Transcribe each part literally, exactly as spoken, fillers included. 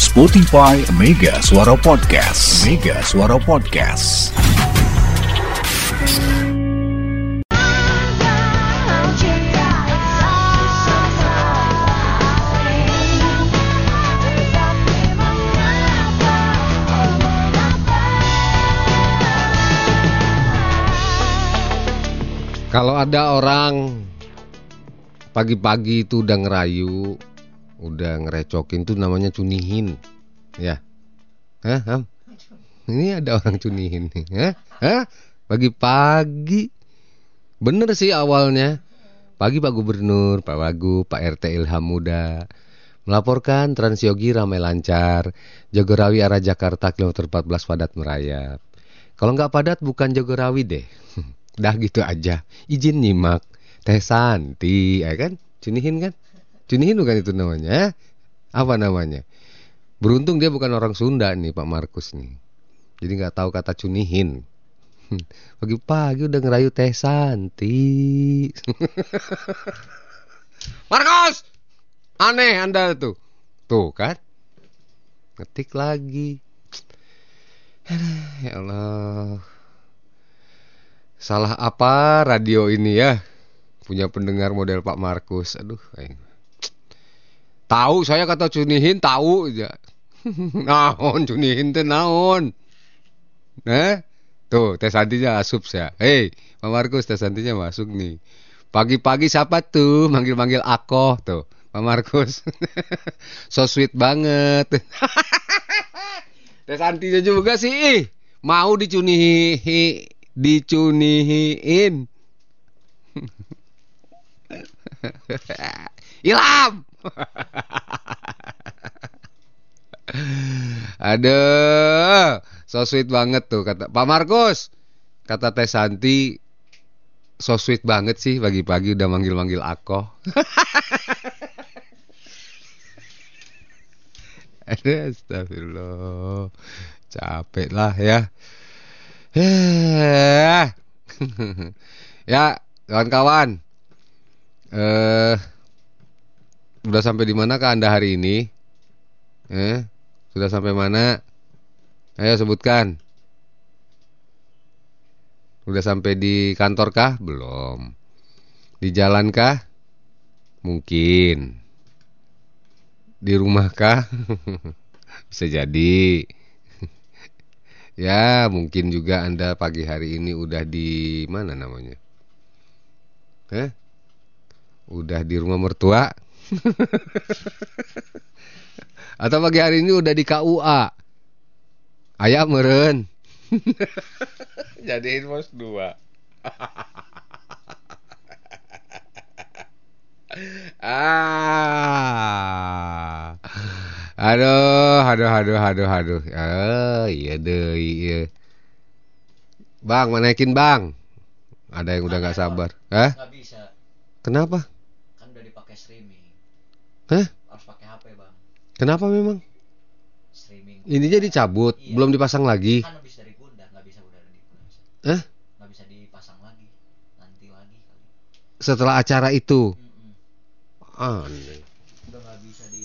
Spotify Mega Suara Podcast. Mega Suara Podcast. Kalau ada orang pagi-pagi itu udah ngerayu, udah ngerecokin, itu namanya cunihin, ya. Hah, Ham? Ini ada orang cunihin nih, hah? Hah? Pagi-pagi, bener sih awalnya. Pagi Pak Gubernur, Pak Wagub, Pak R T Ilham Muda melaporkan Transyogi ramai lancar, Jogorawi arah Jakarta kilometer empat belas padat merayap. Kalau nggak padat bukan Jogorawi deh. Dah gitu aja, izin nyimak Teh Santi, ya kan? Cunihin kan? Cunihin bukan itu namanya? Apa namanya? Beruntung dia bukan orang Sunda nih Pak Markus nih, jadi gak tahu kata cunihin. Pagi-pagi udah ngerayu Teh Santi. Markus! Aneh Anda tuh. Tuh kan? Ngetik lagi. Ya Allah, salah apa radio ini ya? Punya pendengar model Pak Markus. Aduh, aing. Tahu saya kata cunihin, tahu aja. Naon cunihin teh naon? Nah, tuh Teh Santinya asup saya. Hei, Pak Markus, Teh Santinya masuk nih. Pagi-pagi siapa tuh manggil-manggil akoh tuh, Pak Markus. So sweet banget. Teh Santinya juga sih mau dicunihi. Dicunihiin. Ilham. Aduh, so sweet banget tuh kata Pak Markus. Kata Teh Santi, so sweet banget sih pagi-pagi udah manggil-manggil aku. Aduh, astagfirullah. Capek lah ya. Ya kawan-kawan, eh, udah sampai di mana kah Anda hari ini? Eh, sudah sampai mana? Ayo sebutkan. Udah sampai di kantor kah? Belum. Di jalan kah? Mungkin. Di rumah kah? Bisa jadi. Ya, mungkin juga Anda pagi hari ini udah di mana namanya? Hah? Udah di rumah mertua? Atau pagi hari ini udah di K U A? Aya meureun. Jadiin pos dua. Ah. Aduh, aduh, aduh, aduh, aduh. Oh, iya deh, iya. Bang, manaikin bang. Ada yang udah nggak sabar, hah? Nggak bisa. Kenapa? Kan udah dipakai streaming. Hah? Harus pakai H P bang. Kenapa memang? Streaming. Ini jadi cabut, iya. Belum dipasang lagi. Kan habis dari bunda, nggak bisa udah dipasang. Hah? Nggak bisa dipasang lagi, nanti lagi. Setelah acara itu. Ah.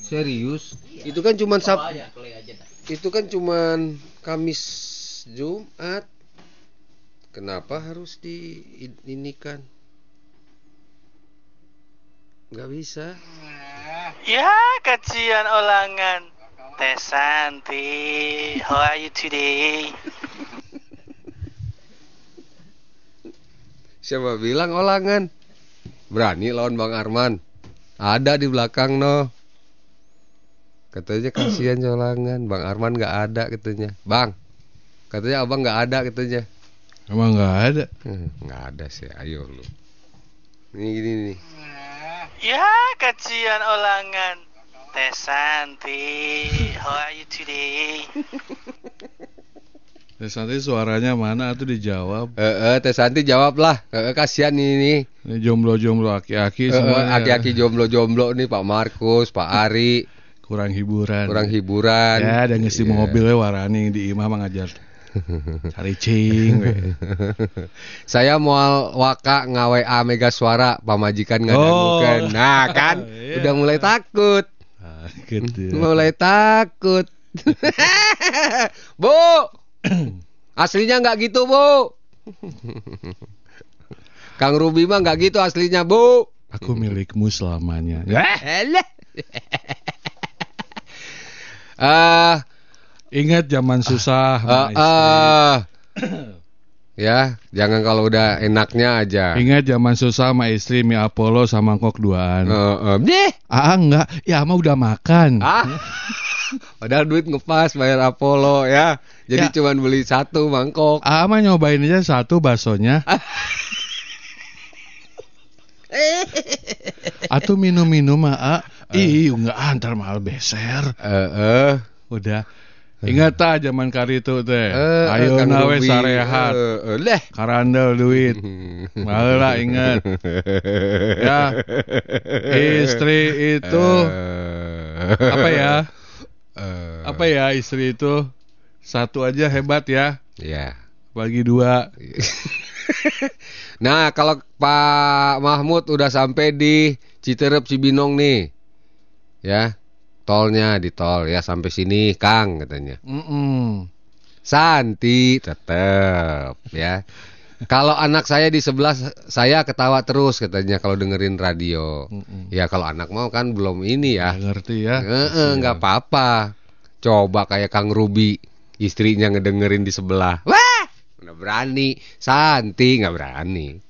Serius? Iya. Itu kan cuman Sab- aja, aja, nah. Itu kan cuman Kamis Jumat. Kenapa harus di ini kan? Gak bisa. Ya, kajian ulangan Teh Santi. How are you today? Siapa bilang ulangan? Berani lawan Bang Arman. Ada di belakang noh. Katanya kasihan colangan, Bang Arman nggak ada katanya. Bang, katanya abang nggak ada katanya. Abang nggak ada, nggak ada sih. Ayo lu. Ini gini nih. Ya kasihan olangan, Teh Santi. How are you today? Teh Santi suaranya mana tuh dijawab? Eh, eh Teh Santi jawablah. Eh, kasihan ini. Ini jomblo-jomblo aki-aki semua. Aki-aki jomblo-jomblo nih Pak Markus, Pak Ari. Kurang hiburan. Kurang hiburan. Ya, dan ngisi yeah. Mobilnya warani di imah mengajar. Caricing. Saya moal waka ngawe A Mega Suara, pamajikan ngadangukeun. Oh. Nah, kan oh, yeah. Udah mulai takut. Ah, gitu. Mulai takut. Bu, aslinya nggak gitu, Bu. Kang Ruby mah nggak gitu aslinya, Bu. Aku milikmu selamanya. Ah, ingat zaman susah. Uh, uh, ya, jangan kalau udah enaknya aja. Ingat zaman susah sama istri, mie Apollo sama mangkok duaan. Uh, uh, deh. Ah enggak, ya ama udah makan. Ah, padahal duit ngepas bayar Apollo ya. Jadi ya, cuma beli satu mangkok. Ah ama nyobain aja satu baksonya. Atau minum-minum ah. Ih, uh, enggak antar mahal beser. Eh, uh, uh, udah. Ingat uh, tak zaman kari itu teh. Uh, Ayo nawe sarehat. Uh, uh, Karandel duit. Mahal lah ingat. Ya. Istri itu uh, apa ya? Uh, apa ya istri itu? Satu aja hebat ya. Iya. Yeah. Bagi dua. Nah, kalau Pak Mahmud udah sampai di Citeureup Cibinong nih. Ya, tolnya di tol ya sampai sini Kang katanya. Mm-mm. Santi tetap ya. Kalau anak saya di sebelah saya ketawa terus katanya kalau dengerin radio. Mm-mm. Ya kalau anak mau kan belum ini ya. Nggak ngerti ya. Heeh, enggak apa-apa. Coba kayak Kang Ruby, istrinya ngedengerin di sebelah. Wah, udah berani. Santi enggak berani.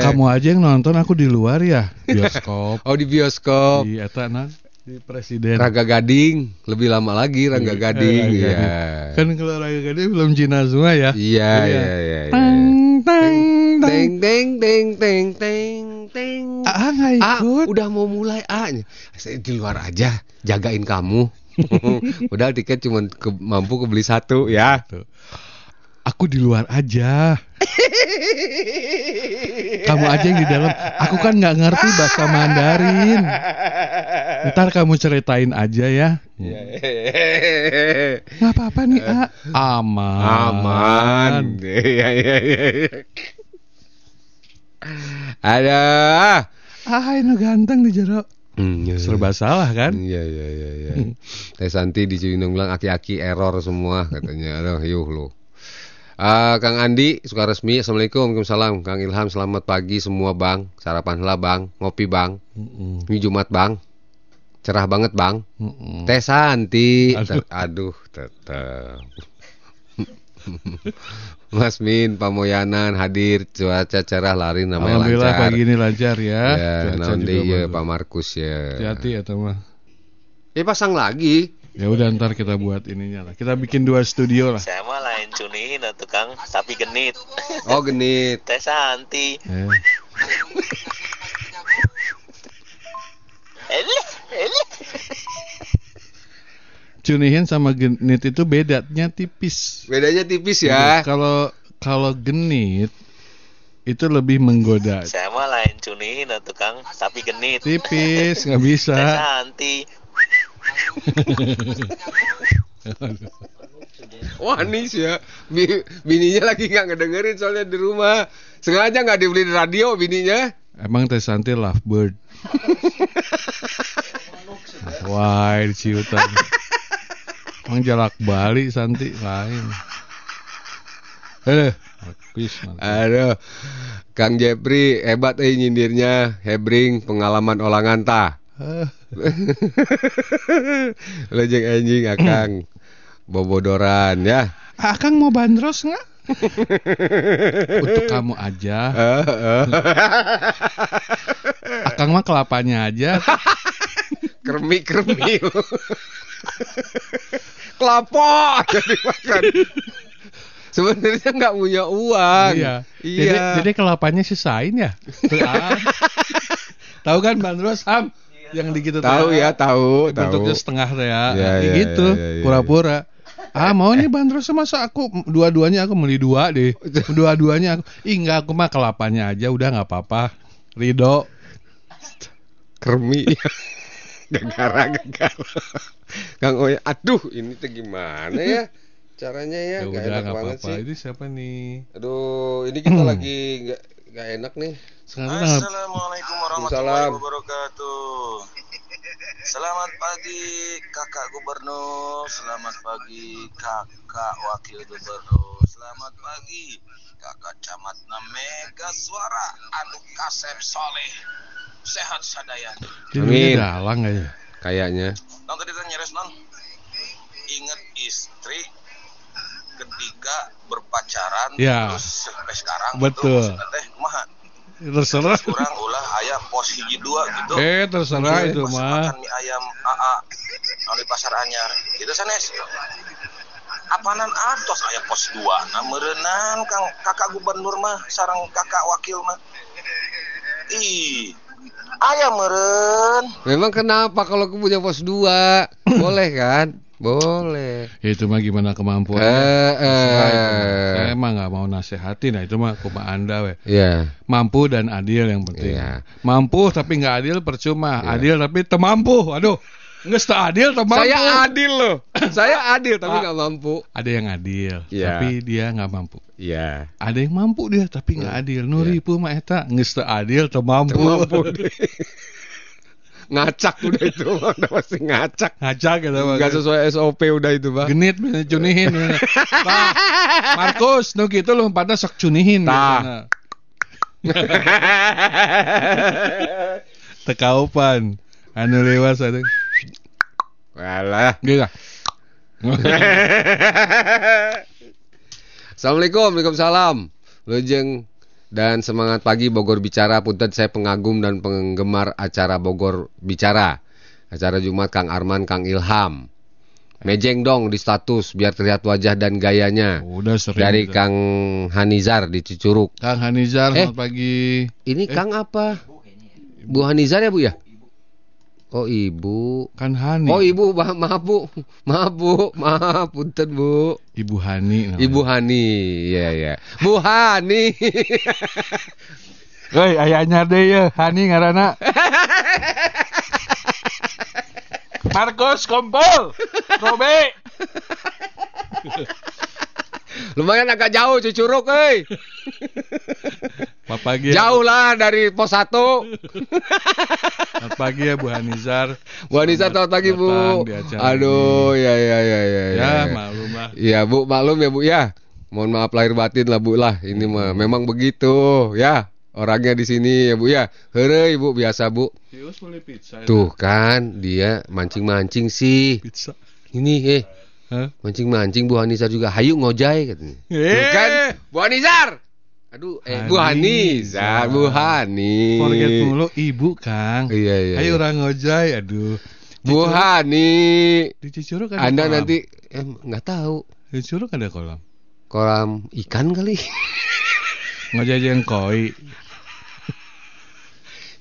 Kamu aja yang nonton, aku di luar ya bioskop. Oh di bioskop. Di etana, di Presiden. Raga Gading, lebih lama lagi Raga Gading. Eh, Raga ya. Gading. Kan kalau Raga Gading belum Cina semua ya. Iya iya iya. Teng teng teng teng teng teng teng teng. Ah nggak ikut. Ah, udah mau mulai ah. Saya di luar aja, jagain kamu. Udah tiket cuma ke, mampu kebeli satu ya. Tuh. Aku di luar aja. Kamu aja yang di dalam. Aku kan gak ngerti bahasa Mandarin. Ntar kamu ceritain aja ya. Gak apa-apa nih A. Aman. Aman. Ada. Ah ini ganteng nih Jero. Hmm, ya, serba ya. Salah kan? Iya iya iya. Ya. Teh Santi di Cibinong bilang aki-aki error semua katanya. Aduh yuh lo. Uh, Kang Andi Sukaresmi, assalamualaikum, waalaikumsalam. Kang Ilham, selamat pagi semua bang. Sarapanlah bang, ngopi bang. Mm-mm. Ini Jumat bang, cerah banget bang. Mm-mm. Teh Santi, aduh, aduh tetap. Mas Min Pamoyanan hadir, cuaca cerah, lari namanya alhamdulillah, lancar. Alhamdulillah pagi ini lancar ya. Ya nanti ya Pak Markus ya. Hati-hati ya teman. Eh pasang lagi. Ya udah ntar kita buat ininya lah. Kita bikin dua studio lah. Saya mah lain cunihin atau Kang, tapi genit. Oh genit. Teh Santi. Eh. Elih, elih. Cunihin sama genit itu bedanya tipis. Bedanya tipis ya. Kalau kalau genit itu lebih menggoda. Saya mah lain cunihin atau Kang, tapi genit. Tipis nggak bisa. Teh Santi. Wanis ya, bininya lagi nggak ngedengerin soalnya di rumah. Sengaja nggak dibeli di radio bininya. Emang Teh Santi lovebird. Wah, ciutan. Emang jalak Bali Santi lain. Aduh, aduh, Kang Jepri hebat eh nyindirnya, hebring pengalaman olangan ta. Lejeng anjing Akang bobodoran ya. Akang mau bandros nggak? Untuk kamu aja. Akang mah kelapanya aja. Kermi kermi. Kelapa jadi makan. Sebenarnya nggak punya uang. Iya. Iya. Jadi, jadi kelapanya sisain ya. Tahu kan bandros Ham? Yang digitu tahu ya tahu bentuknya tahu. Setengah ya, ya, ya gitu ya, ya, ya, pura-pura ya. Ah mau nih bandros masa aku dua-duanya aku beli dua deh dua-duanya aku ih enggak aku mah kelapanya aja udah nggak apa-apa Rido kermi gegara-gegara Kang Oya aduh ini tuh gimana ya caranya ya, ya gak udah, enak gak banget apa-apa. Sih ini siapa nih aduh ini kita lagi nggak Gak enak nih. Assalamualaikum warahmatullahi wabarakatuh. Selamat pagi kakak gubernur. Selamat pagi kakak wakil gubernur. Selamat pagi kakak camat Mega Suara Anu Kasep Soleh. Sehat sadaya. Ini dalang aja kayaknya. Nong tadi nyeres nong. Ingat istri ketika berpacaran ya. Terus sampai sekarang betul. Itu teh kumaha? Terserah. Kurang ulah aya pos hiji dua gitu. Eh terserah itu mah. Makan mie ayam A A di pasar anyar. Itu sanes. Apanan atos aya pos dua. Nah meureunang Kang kakak gubernur mah sareng kakak wakil mah. Ih. Aya meureun. Memang kenapa kalau aku punya pos dua? Boleh kan? Boleh. Itu mah gimana kemampuan. Eh, eh. Saya mah nggak mau nasehatin. Nah itu mah cuma anda we. Yeah. Mampu dan adil yang penting. Yeah. Mampu tapi nggak adil percuma. Yeah. Adil tapi temampu. Aduh, nggak adil temampu. Saya adil loh. Saya adil tapi nggak mampu. Ada yang adil yeah. tapi dia nggak mampu. Iya. Yeah. Ada yang mampu dia tapi nggak yeah. adil. Nuripu yeah. mah eta nggak adil temampu. Temampu. Ngacak udah itu mah, udah pasti ngacak ngacak gitu mah gak sesuai S O P udah itu mah genit bener cunihin Pak Markus nu gitu lu empatnya sok cunihin tah tekaupan anu lewas anu walah gitu. Assalamualaikum waalaikumsalam lujeng dan semangat pagi Bogor Bicara. Punten saya pengagum dan penggemar acara Bogor Bicara. Acara Jumat Kang Arman, Kang Ilham. Mejeng dong di status biar terlihat wajah dan gayanya. Udah sering. Dari udah. Kang Hanizar di Cicurug. Kang Hanizar eh, selamat pagi. Ini eh. Kang apa? Bu Hanizar ya Bu ya? Oh ibu kan Hani. Oh ibu ma- maaf bu, maaf bu, maaf punten bu. Ibu Hani. Namanya. Ibu Hani, ya yeah, ya. Yeah. Bu Hani. Hei ayahnya deh ya, Hani ngarana. Markus Kompol, Robe. Lumayan agak jauh Cicurug, hei. Selamat pagi. Jauh lah dari pos satu. Selamat pagi ya Bu Hanizar. Bu Hanizar selamat pagi Bu. Aduh ini. ya ya ya ya. Ya, ya. Maklum lah. Iya Bu, maklum ya Bu ya. Mohon maaf lahir batin lah Bu lah. Ini mah memang begitu ya. Orangnya di sini ya Bu ya. Heureuy Bu biasa Bu. Tuh kan dia mancing-mancing sih. Pizza. Ini eh. Huh? Mancing-mancing Bu Hanizar juga hayu ngojay katanya. Tuh kan Bu Hanizar. Aduh, eh, Bu Hanizar, Bu Hani. Forget mulu ibu Kang. Iya iya. Ayo orang ngojay, aduh. Bu Hani. Di Cicurug ada. Anda kolam. Nanti eh enggak tahu. Di Cicurug ada kolam. Kolam ikan kali. Ngojay yang koi.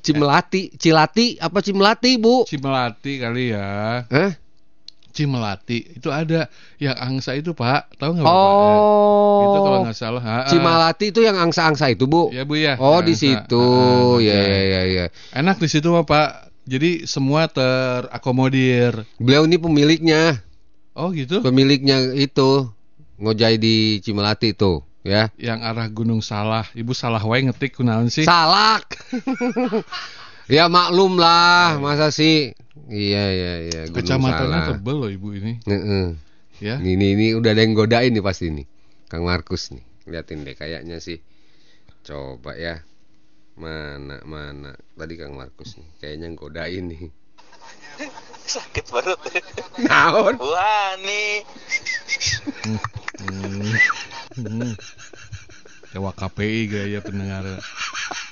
Cimelati, Cilati apa Cimelati, Bu? Cimelati kali ya. Hah? Cimelati itu ada yang angsa itu Pak, tahu nggak Pak? Oh, itu kalau nggak salah. Ha-ha. Cimelati itu yang angsa-angsa itu Bu? Ya Bu ya. Oh di situ, ya ya ya. Enak di situ Pak, jadi semua terakomodir. Beliau ini pemiliknya. Oh gitu? Pemiliknya itu ngojay di Cimelati itu, ya? Yang arah Gunung Salah, Ibu salah wae ngetik kunaon sih? Salak. Ya maklum lah, masa sih? Iya iya iya. Kecamatannya tebel loh ibu ini. Heeh. Ya. Ini ini udah ada yang godain nih pasti nih. Kang Markus nih. Liatin deh kayaknya sih. Coba ya. Mana mana. Tadi Kang Markus nih kayaknya godain nih. Sakit banget. Naon? Wah, nih. Cewak K P I gaya pendengar.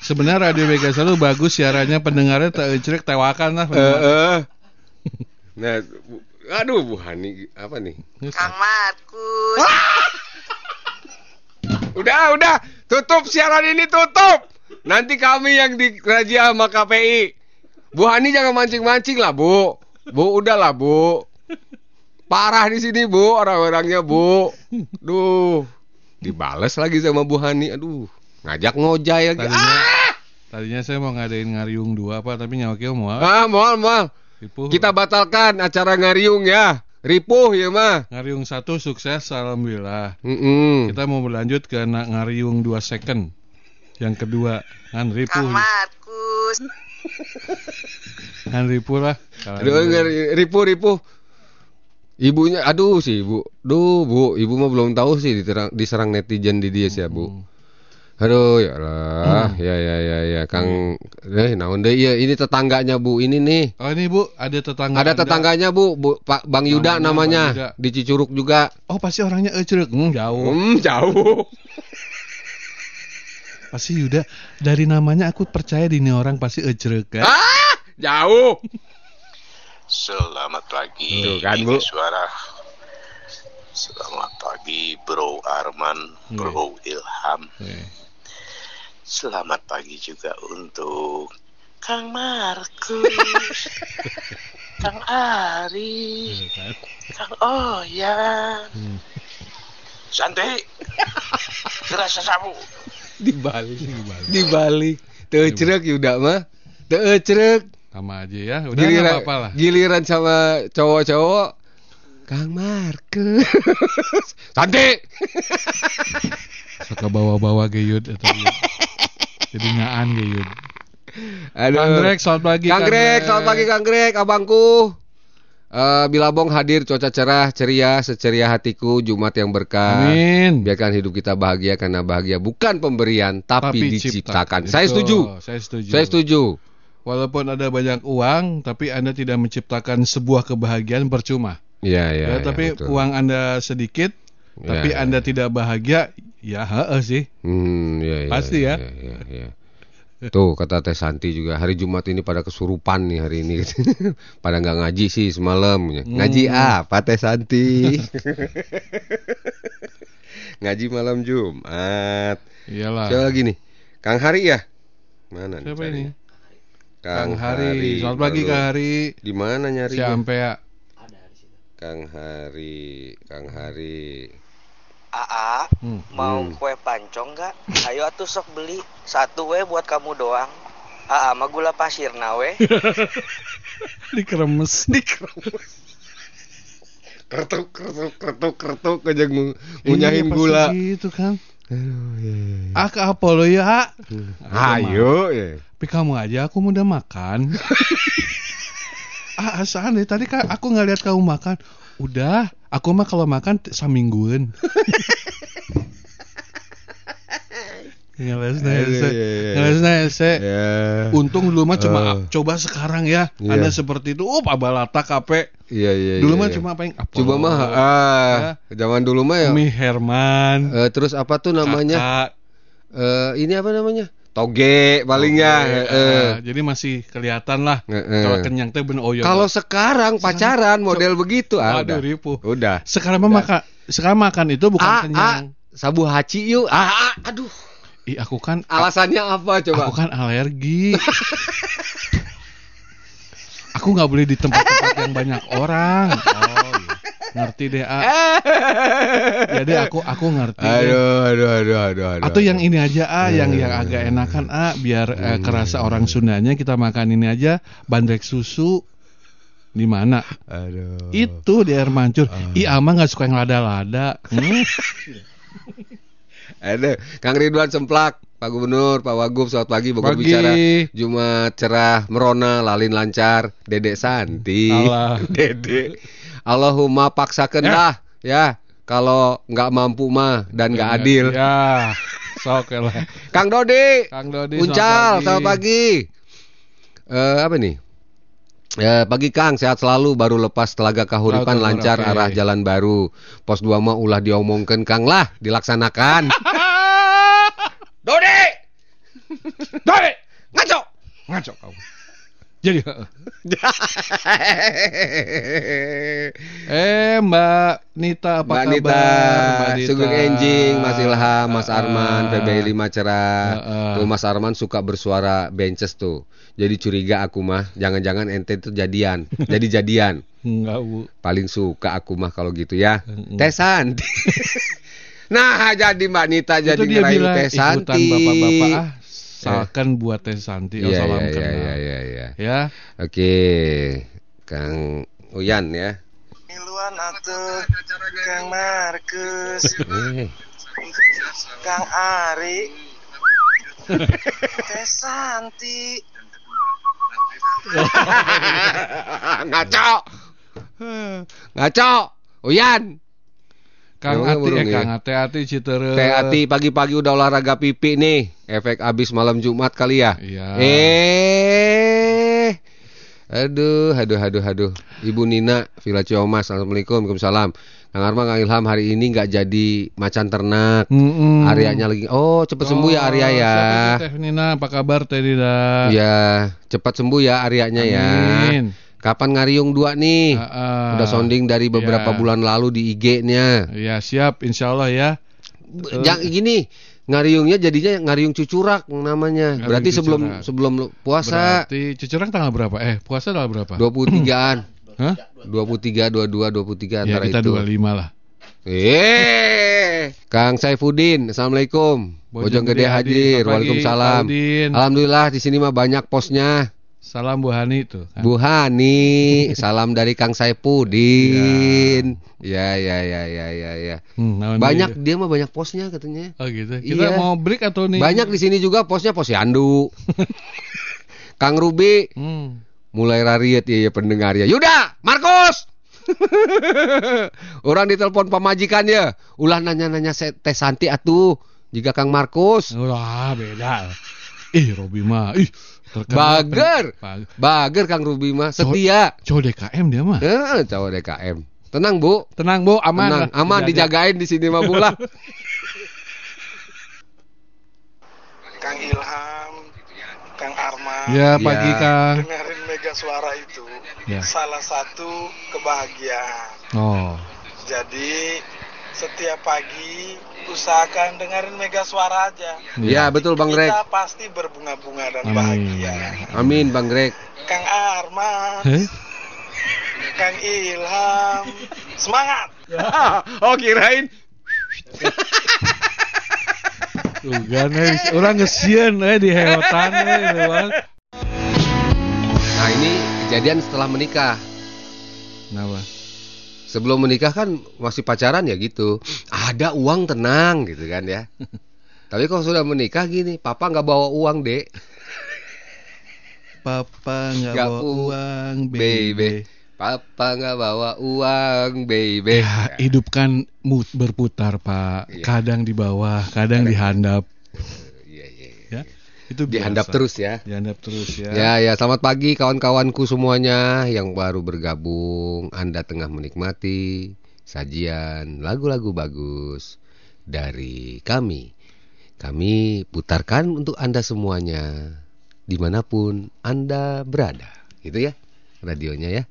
Sebenarnya Radio Mega selalu bagus siarannya, pendengarnya tercerik tewakan lah. Heeh. Nah, bu, aduh Bu Hani apa nih? Kang Markus. Udah, udah, tutup siaran ini tutup. Nanti kami yang dirajia sama K P I. Bu Hani jangan mancing-mancing lah, Bu. Bu, udahlah, Bu. Parah di sini, Bu, orang-orangnya, Bu. Duh. Dibales lagi sama Bu Hani. Aduh, ngajak ngojay lagi. Tadinya, ah! tadinya saya mau ngadain ngariung dua apa tapi nyawakil moal. Ah, moal, moal. Ripuh. Kita batalkan acara ngariung ya. Ripuh ya mah. Ngariung satu sukses alhamdulillah. Mm-mm. Kita mau berlanjut ke ngariung dua second. Yang kedua ngan ripuh. Kamarku. Ngan ripuh lah. Ripuh ripuh. Ibunya, aduh sih ibu, duh bu, ibu mah belum tahu sih diterang, diserang netizen di dia sih ya bu. Aduh ya lah, hmm. ya ya ya ya, Kang, eh naon deh, ya ini tetangganya bu, ini nih. Oh ini bu, ada tetangga. Ada tetangganya bu, bu Pak Bang Yuda namanya, namanya. Bang Yuda. Di Cicurug juga. Oh pasti orangnya eh Cicurug, hmm, jauh. Hmm jauh. Pasti Yuda, dari namanya aku percaya di ini orang pasti eh Cicurug kan. Ah jauh. Selamat pagi, tuh, kan, Bu? Suara. Selamat pagi, Bro Arman, Bro hmm. Ilham. Hmm. Selamat pagi juga untuk Kang Markus, Kang Ari, hmm. Kang Oyan. Hmm. Santai, kerasa sabu. Dibalik, dibalik. Dibalik. Teu cerek Yuda mah, teu cerek. Sama aja ya, udah giliran, gak apa-apa lah. Giliran sama cowok-cowok Kang Markus santai suka bawa-bawa geyud atau jadi ngaan geyud. Kang Greg, selamat pagi Kang Greg, selamat pagi Kang Greg, abangku. uh, Bilabong hadir, cuaca cerah, ceria, seceria hatiku, Jumat yang berkah. Amin. Biarkan hidup kita bahagia, karena bahagia bukan pemberian, tapi, tapi diciptakan. Saya setuju. Saya setuju Saya setuju Walaupun ada banyak uang, tapi Anda tidak menciptakan sebuah kebahagiaan percuma. Iya, iya. Ya, tapi ya, uang Anda sedikit, ya, tapi ya, Anda ya. tidak bahagia, ya heeh sih. Hmm, ya, pasti ya. Ya. Ya, ya, ya. Tuh kata Teh Santi juga, hari Jumat ini pada kesurupan nih hari ini. Pada nggak ngaji sih semalam. Hmm. Ngaji apa Teh Santi? Ngaji malam Jumat. Iyalah. Siapa lagi nih? Kang Hari ya? Mana nih? Siapa ini? Kang Hari, selamat pagi Kang Hari. Di mana nyari? Siampea. Ada di situ. Kang Hari, Kang Hari. Aa, hmm. mau hmm. kue pancong enggak? Ayo atuh sok beli satu we buat kamu doang. Aa, mah gula pasir na we. Dikeremes, dikeremes. Kertuk, kertuk, kertuk, kertuk aja ngunyahin gula. Itu kan. Aduh, ya, ya. Ah ke Apollo ya. Ayo ya. Tapi kamu aja aku udah makan. Ah asan deh, tadi kan aku gak lihat kamu makan. Udah, aku mah kalau makan samingguan. Ngelesna ese, ngelesna ese. Untung dulu mah cuma uh. coba sekarang ya. Yeah. Anda seperti itu, oh pabalata kape. Iya iya. Dulu mah cuma apa yang Apollo. Coba mah ah, zaman dulu mah ya. Mi Herman. Uh, terus apa tuh namanya? Uh, ini apa namanya? Toge palingnya. Toge, uh, uh. Jadi masih kelihatan lah. Uh, uh. Kalau kenyang teh bener oyong. Kalau sekarang pacaran sekarang, model so, begitu ah. Aduh ripuh. Udah. Sekarang mah makan sekarang makan itu bukan a, kenyang. A, sabu haci yuk. A, a, aduh. Ih aku kan alasannya apa coba? Aku kan alergi. Aku nggak boleh di tempat-tempat yang banyak orang. Oh, iya. Ngerti deh, A. Jadi aku aku ngerti. Aduh, aduh, aduh, aduh, aduh. Atau yang ini aja, A, yang yang agak enakan, A, biar eh, kerasa orang Sundanya kita makan ini aja, bandrek susu. Di mana? Aduh. Itu di air mancur. I ama nggak suka yang lada-lada. Hmm? Ada Kang Ridwan Semplak, Pak Gubernur, Pak Wagub, selamat pagi Bogor Bicara. Jumat cerah, merona, lalin lancar, Dedek Santi. Allah. Dedek. Allahumma paksakeun dah, ya. Kalau enggak mampu mah dan enggak adil. Ya. Sok lah. Kang Dodi. Kang Dodi. Uncal, selamat pagi. Eh apa nih? Ya, pagi Kang, sehat selalu, baru lepas Telaga Kahuripan lancar okay. Arah Jalan Baru Pos dua mah ulah diomongkeun Kang lah, dilaksanakan. Dodi! Dodi! Ngaco! Ngaco kau. Jadi Eh Mbak Nita apa Mbak kabar? Nita, Mbak Nita Sugeng Enjing, Mas Ilham, Mas uh, Arman, P B Lima cerah. uh, uh. Tuh Mas Arman suka bersuara benches tuh. Jadi curiga aku mah, jangan-jangan ente tuh jadian. Jadi jadian. Enggak bu. Paling suka aku mah kalau gitu ya. Teh Santi. Nah jadi Mbak Nita itu jadi ngerayu Teh Santi. Bapak-bapak ah, salahkan eh. buat Teh Santi. Oh, yeah, salam yeah, kenal. Yeah, yeah, yeah. Ya. Oke, okay. Kang Uyan ya. Miluan atuh Kang Markus. Kang Ari. Teh Santi. Ngaco. Ngaco. Uyan. Kang Ati, eh, Kang Ati, Ati Citeureup. Teh Ati pagi-pagi udah olahraga pipi nih. Efek abis malam Jumat kali ya. Iya. Eh. Aduh, aduh, aduh, aduh. Ibu Nina, Villa Ciamas. Assalamualaikum, waalaikumsalam. Kang Arman, Kang Ilham hari ini nggak jadi macan ternak. Mm-mm. Aryanya lagi. Oh, cepat oh, sembuh ya Arya ya. Teh Nina, apa kabar Teh Dida? Ya, cepat sembuh ya Aryanya ya. Amin. Kapan ngariung dua nih? Uh, uh, Udah sounding dari beberapa yeah. bulan lalu di I G-nya. Iya yeah, siap, insya Allah ya. Uh. Yang gini ngariungnya jadinya ngariung Cicurak namanya. Ngariung Berarti Cicurak. sebelum sebelum puasa. Berarti Cicurak tanggal berapa? Eh puasa tanggal berapa? dua puluh tigaan. Hah? dua puluh tiga, dua puluh dua, dua puluh tiga antara itu. Ya kita dua puluh lima lah. Eh, Kang Saifuddin, assalamualaikum. Bojong Gede hadir. Waalaikumsalam. Alhamdulillah di sini mah banyak posnya. Salam Bu Hani itu. Kan? Bu Hani, salam dari Kang Saipudin. Ya, ya, ya, ya, ya, ya. Hmm, banyak dia, dia mah banyak posnya katanya. Oh gitu. Kita iya. mau break atau nih? Banyak di sini juga posnya posyandu. Kang Ruby, hmm. mulai rariet ya, ya pendengar ya. Yuda, Markus. Orang ditelepon pemajikannya. Ulah nanya-nanya Teh Santi atuh. Jika Kang Markus. Ulah beda. Ih, Robi mah. Ih. Bager, bager Kang Ruby mah setia. Cowok D K M dia mah. Heeh, cowok D K M. Tenang, Bu. Tenang, Bu, aman. Tenang, aman dijagain di sini mah pula. Kang Ilham, Kang Arman. Ya, pagi ya. Kang. Dengerin Mega Suara itu ya. Salah satu kebahagiaan. Oh. Jadi setiap pagi usahakan dengerin Mega Suara aja. Iya betul Bang Greg. Kita pasti berbunga-bunga dan Amin. bahagia. Amin Bang Greg. Kang Arman, eh? Kang Ilham, semangat. Oh kirain. Tuh ganes, orang ngesieun eh di heotan eh. Nah ini kejadian setelah menikah. Kenapa? Sebelum menikah kan masih pacaran ya gitu. Ada uang tenang gitu kan ya. Tapi kalau sudah menikah gini, papa nggak bawa uang dek. Papa nggak bawa u- uang baby. Papa nggak bawa uang baby. Ya, hidup kan mood berputar pak. Ya. Kadang di bawah, kadang, kadang dihandap. Iya iya. Ya. Ya. Itu dihandap terus ya. Dihandap terus ya. Ya ya, selamat pagi kawan-kawanku semuanya yang baru bergabung. Anda tengah menikmati sajian lagu-lagu bagus dari kami. Kami putarkan untuk Anda semuanya dimanapun Anda berada. Gitu ya radionya ya.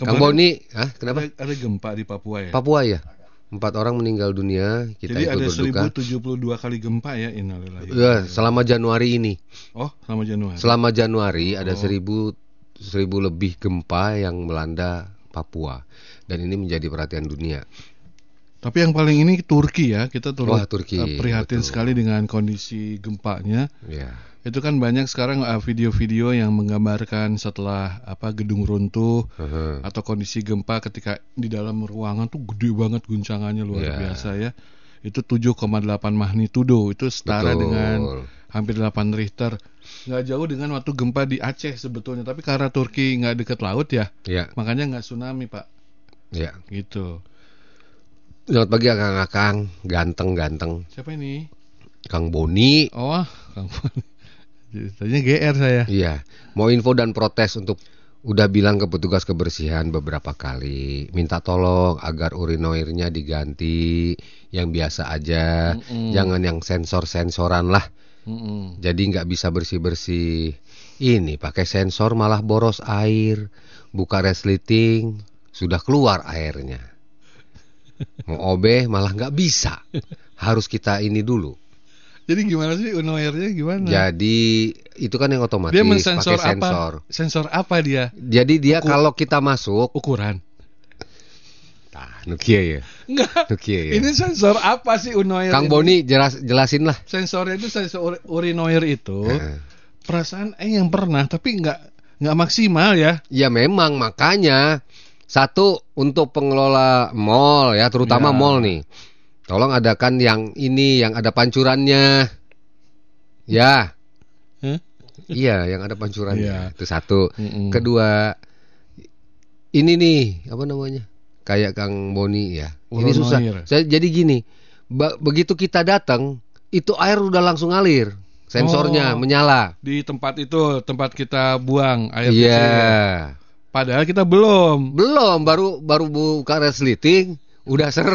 Kemarin, Kang Boni, ah kenapa? Ada, ada gempa di Papua ya. Papua ya. Empat orang meninggal dunia. Kita jadi ikut berduka. Jadi ada seribu tujuh puluh dua kali gempa ya, innalillahi. Ya, selama Januari ini. Oh, selama Januari. Selama Januari oh. ada seribu lebih gempa yang melanda Papua dan ini menjadi perhatian dunia. Tapi yang paling ini Turki ya, kita turut Wah, Turki, prihatin betul. sekali dengan kondisi gempanya. Ya. Itu kan banyak sekarang video-video yang menggambarkan setelah apa gedung runtuh uh-huh. atau kondisi gempa ketika di dalam ruangan tuh gede banget guncangannya luar yeah. biasa ya. Itu tujuh koma delapan magnitudo, itu setara Betul. dengan hampir delapan Richter. Nggak jauh dengan waktu gempa di Aceh sebetulnya, tapi karena Turki nggak dekat laut ya, yeah. makanya nggak tsunami pak. Ya. Yeah. Gitu. Selamat pagi akang-akang, ganteng-ganteng. Siapa ini? Kang Boni. Oh, Kang Boni. Tanya G R saya. Iya, mau info dan protes untuk udah bilang ke petugas kebersihan beberapa kali, minta tolong agar urinoirnya diganti yang biasa aja, Mm-mm. jangan yang sensor-sensoran lah. Mm-mm. Jadi nggak bisa bersih-bersih. Ini pakai sensor malah boros air. Buka resleting sudah keluar airnya. Mau obeh malah nggak bisa. Harus kita ini dulu. Jadi gimana sih unoirnya gimana? Jadi itu kan yang otomatis dia mensensor pakai sensor. Apa? Sensor apa dia? Jadi dia Ukur- kalau kita masuk ukuran. Tah, nukia ya. Enggak. Nukia ya. Ini sensor apa sih unoir? Kang Boni jelas jelasin lah. Sensornya itu sensor urinoir itu. Nah. Perasaan eh yang pernah tapi enggak enggak maksimal ya. Ya memang makanya satu untuk pengelola mal ya terutama ya. mal nih. Tolong adakan yang ini yang ada pancurannya. Ya. Hmm? Iya, yang ada pancurannya. Yeah. Itu satu. Mm-mm. Kedua, ini nih apa namanya? Kayak Kang Boni ya. Ini susah. Saya, jadi gini, ba- begitu kita datang, itu air udah langsung ngalir. Sensornya oh, menyala. Di tempat itu, tempat kita buang air kecil. Yeah. Iya. Padahal kita belum. Belum, baru baru buka resleting, udah ser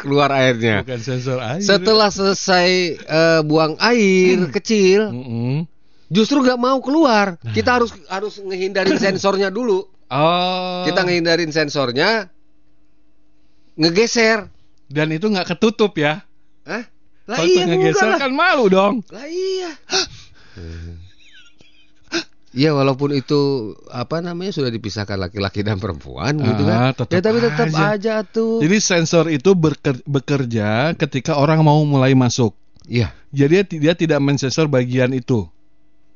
keluar airnya. Bukan sensor air. Setelah selesai uh, buang air kecil, mm-mm, justru nggak mau keluar. Nah. Kita harus harus ngehindarin sensornya dulu. Oh. Kita ngehindarin sensornya, ngegeser. Dan itu nggak ketutup ya? Hah? Lah iya, ngegeser kan malu dong. Lah iya. Iya, walaupun itu apa namanya sudah dipisahkan laki-laki dan perempuan ah, gitu kan. Ya tapi tetap aja. aja tuh. Jadi sensor itu bekerja ketika orang mau mulai masuk. Iya. Jadi dia tidak mensensor bagian itu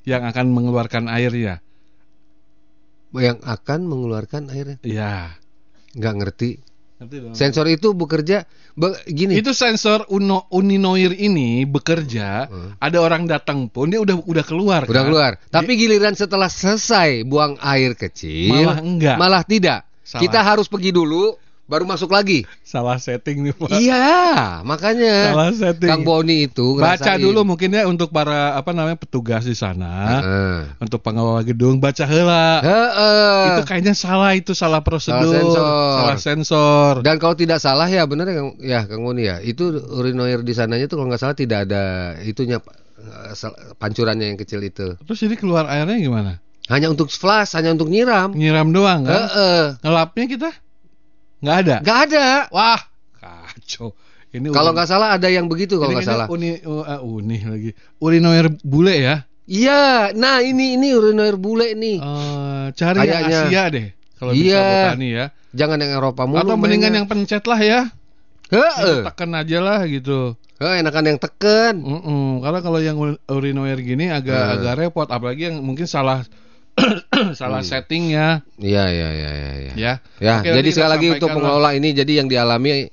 yang akan mengeluarkan airnya. Yang akan mengeluarkan airnya. Iya. Enggak ngerti. Ngerti dong. Sensor itu bekerja be, gini. Itu sensor uno, uninoir ini bekerja, uh. ada orang datang pun dia udah udah keluar. Udah kan? keluar. Tapi dia, giliran setelah selesai buang air kecil, malah enggak. Malah tidak. Salah. Kita harus pergi dulu baru masuk lagi. Salah setting nih, Pak. Iya, makanya. Salah setting. Kang Boni itu ngerasain. Baca dulu mungkin ya untuk para apa namanya petugas di sana, uh-uh. untuk pengelola gedung, baca heula. Uh-uh. Itu kayaknya salah, itu salah prosedur. Salah sensor. Salah sensor. Dan kalau tidak salah ya benar ya, ya Kang Boni ya. Itu urinoir di sananya tuh kalau nggak salah tidak ada itunya pancurannya yang kecil itu. Terus ini keluar airnya gimana? Hanya untuk flash, hanya untuk nyiram. Nyiram doang kan? Uh-uh. Ngelapnya kita nggak ada? Nggak ada. Wah, kacau. Ini kalau nggak salah ada yang begitu kalau nggak salah. Uni, uh, uni lagi. Urinoir bule ya? Iya. Nah ini ini urinoir bule nih. Uh, cari yang Asia deh. Kalau iya, bisa botani ya. Jangan yang Eropa mulu. Atau mendingan mainnya yang pencet lah ya. Heeh. Tekan aja lah gitu. Heeh, enakan yang tekan. Mm-mm. Karena kalau yang urinoir gini agak uh. agak repot. Apalagi yang mungkin salah. Salah hmm. settingnya. Iya iya iya iya. Ya. ya. ya. Oke, jadi sekali lagi untuk pengelola ini, jadi yang dialami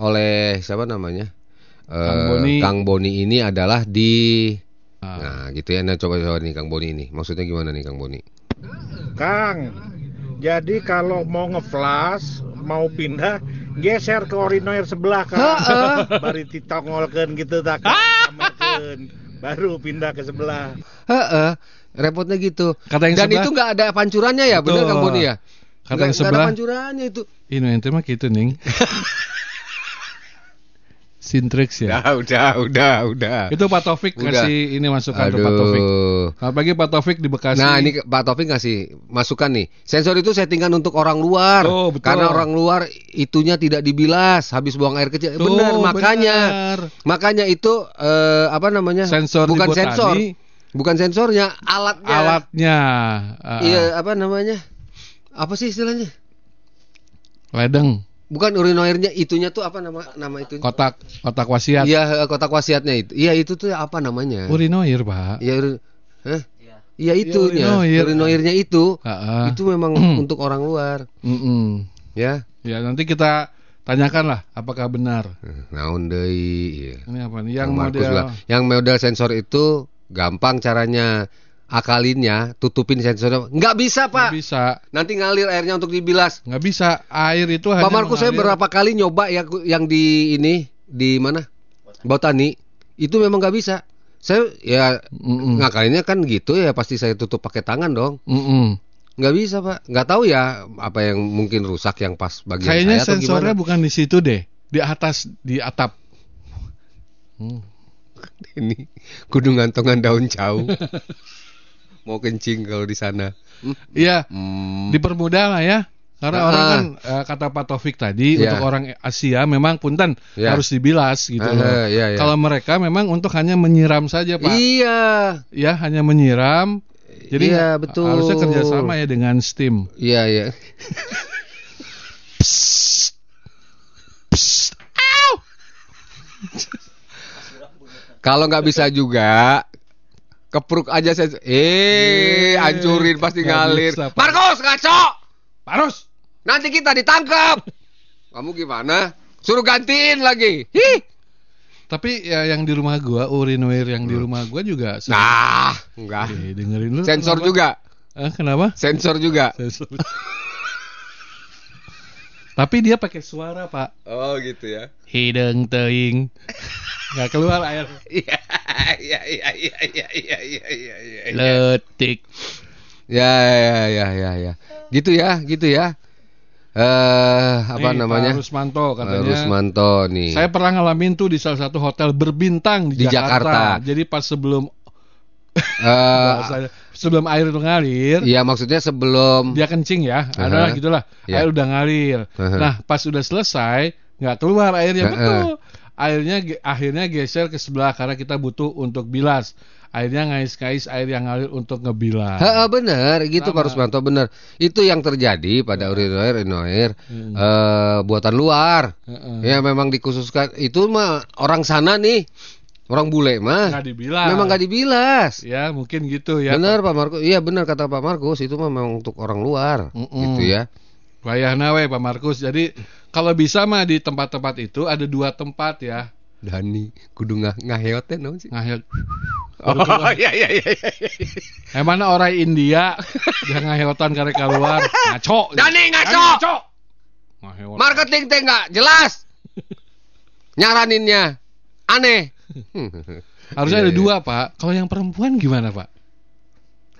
oleh siapa namanya Kang e, Boni. Kang Boni ini adalah di ah. nah gitu ya. Nah coba-coba nih Kang Boni ini. Maksudnya gimana nih Kang Boni? Kang, jadi kalau mau ngeflash, mau pindah, geser ke urinoir sebelah kan. Bari ditongolkeun gitu tak. Baru pindah ke sebelah. Heeh. Repotnya gitu. Dan sebelah, itu nggak ada pancurannya ya, benar Kang Boni ya? Kata yang gak, sebelah. Gak ada pancurannya itu. Ino ente mah gitu ning. Sintrix ya. Udah, udah, udah, udah. Itu Pak Taufik kasih ini masukan ke Pak Taufik. Selamat pagi Pak Taufik di Bekasi. Nah ini Pak Taufik ngasih masukan nih. Sensor itu settingan untuk orang luar. Oh, betul. Karena orang luar itunya tidak dibilas habis buang air kecil. Tuh, benar, makanya, benar. makanya itu eh, apa namanya? Sensor bukan sensor. Tadi, bukan sensornya, alatnya. Alatnya. Uh, iya, apa namanya? Apa sih istilahnya? Ledeng. Bukan urinoirnya, itunya tuh apa nama nama itunya? Kotak kotak wasiat. Iya, kotak wasiatnya itu. Iya, itu tuh apa namanya? Urinoir, Pak. Iya, uri... Hah? Iya, itunya. Urinoir. Urinoirnya itu. Uh-uh. Itu memang untuk orang luar. Mm-mm. Ya. Ya, nanti kita tanyakanlah apakah benar. Naon deui. Ini apa nih? Yang model lah. Yang model sensor itu gampang caranya, akalinnya tutupin sensornya. Nggak bisa Pak. Nggak bisa. Nanti ngalir airnya untuk dibilas. Nggak bisa. Air itu hanya Pak Markus mengalir. Saya berapa kali nyoba ya yang di ini di mana Botani itu memang nggak bisa. Saya ya Mm-mm. ngakalinnya kan gitu ya pasti saya tutup pakai tangan dong. Mm-mm. Nggak bisa Pak. Nggak tahu ya apa yang mungkin rusak yang pas bagian kayaknya saya. Kayaknya sensornya bukan di situ deh. Di atas di atap. Hmm. Ini kudu ngantongan daun cau. Mau kencing kalau di sana. Iya. Hmm. Dipermudah lah ya. Karena nah, orang kan uh, kata Pak Taufik tadi yeah. untuk orang Asia memang punten yeah. harus dibilas gitu. Uh, loh. Yeah, yeah. Kalau mereka memang untuk hanya menyiram saja Pak. Iya. Yeah. Ya hanya menyiram. Jadi yeah, betul. Harusnya kerjasama ya dengan S T E A M. Iya yeah, ya. Yeah. Psst. Psst. Ow. Kalau nggak bisa juga kepruk aja saya, eh hancurin pasti ngalir. Markus ngaco, Markus nanti kita ditangkap. Kamu gimana? Suruh gantiin lagi. Hi. Tapi ya yang di rumah gua, urinware yang hmm. di rumah gua juga. Sering. Nah, enggak. Oke, dengerin lu. Sensor kenapa? Juga. Eh, kenapa? Sensor juga. Sensor. Tapi dia pakai suara, Pak. Oh, gitu ya. Hidung teing. Enggak keluar air. Iya, iya, iya, iya, iya, iya, iya, iya. Letik. Ya, ya, ya, ya, ya. Gitu ya, gitu ya. Eh, apa nih, namanya? Pak Rusmanto katanya. Pak Rusmanto nih. Saya pernah ngalamin tuh di salah satu hotel berbintang di, di Jakarta. Jakarta. Jadi pas sebelum uh, sebelum air itu ngalir. Iya, maksudnya sebelum dia kencing ya. Uh-huh. Adalah gitulah. Yeah. Air udah ngalir. Uh-huh. Nah, pas udah selesai nggak keluar airnya, uh-huh. betul. Airnya akhirnya geser ke sebelah karena kita butuh untuk bilas. Akhirnya ngais-ngais air yang ngalir untuk ngebilas. Heeh, benar, gitu Pak Rusmanto, benar. Itu yang terjadi pada urinoir urinoir hmm. uh, buatan luar. Hmm. Ya memang dikhususkan itu mah orang sana nih. Orang bule mah. Enggak dibilas. Memang enggak dibilas. Ya, mungkin gitu ya. Benar Pak Markus. Iya, benar kata Pak Markus, itu mah memang untuk orang luar, hmm. gitu ya. Wayahna we Pak Markus. Jadi kalau bisa mah di tempat-tempat itu ada dua tempat ya. Dani kudu ngah ngaheoten naon sih? Ngaheot. Oh iya iya iya. Emangna orang India jangan ngaheotan karek keluar. Ngaco. Dani ngaco. Ngaco. Ngaheot. Marketing teh enggak jelas. Nyaraninnya aneh. Harusnya ada dua, Pak. Kalau yang perempuan gimana, Pak?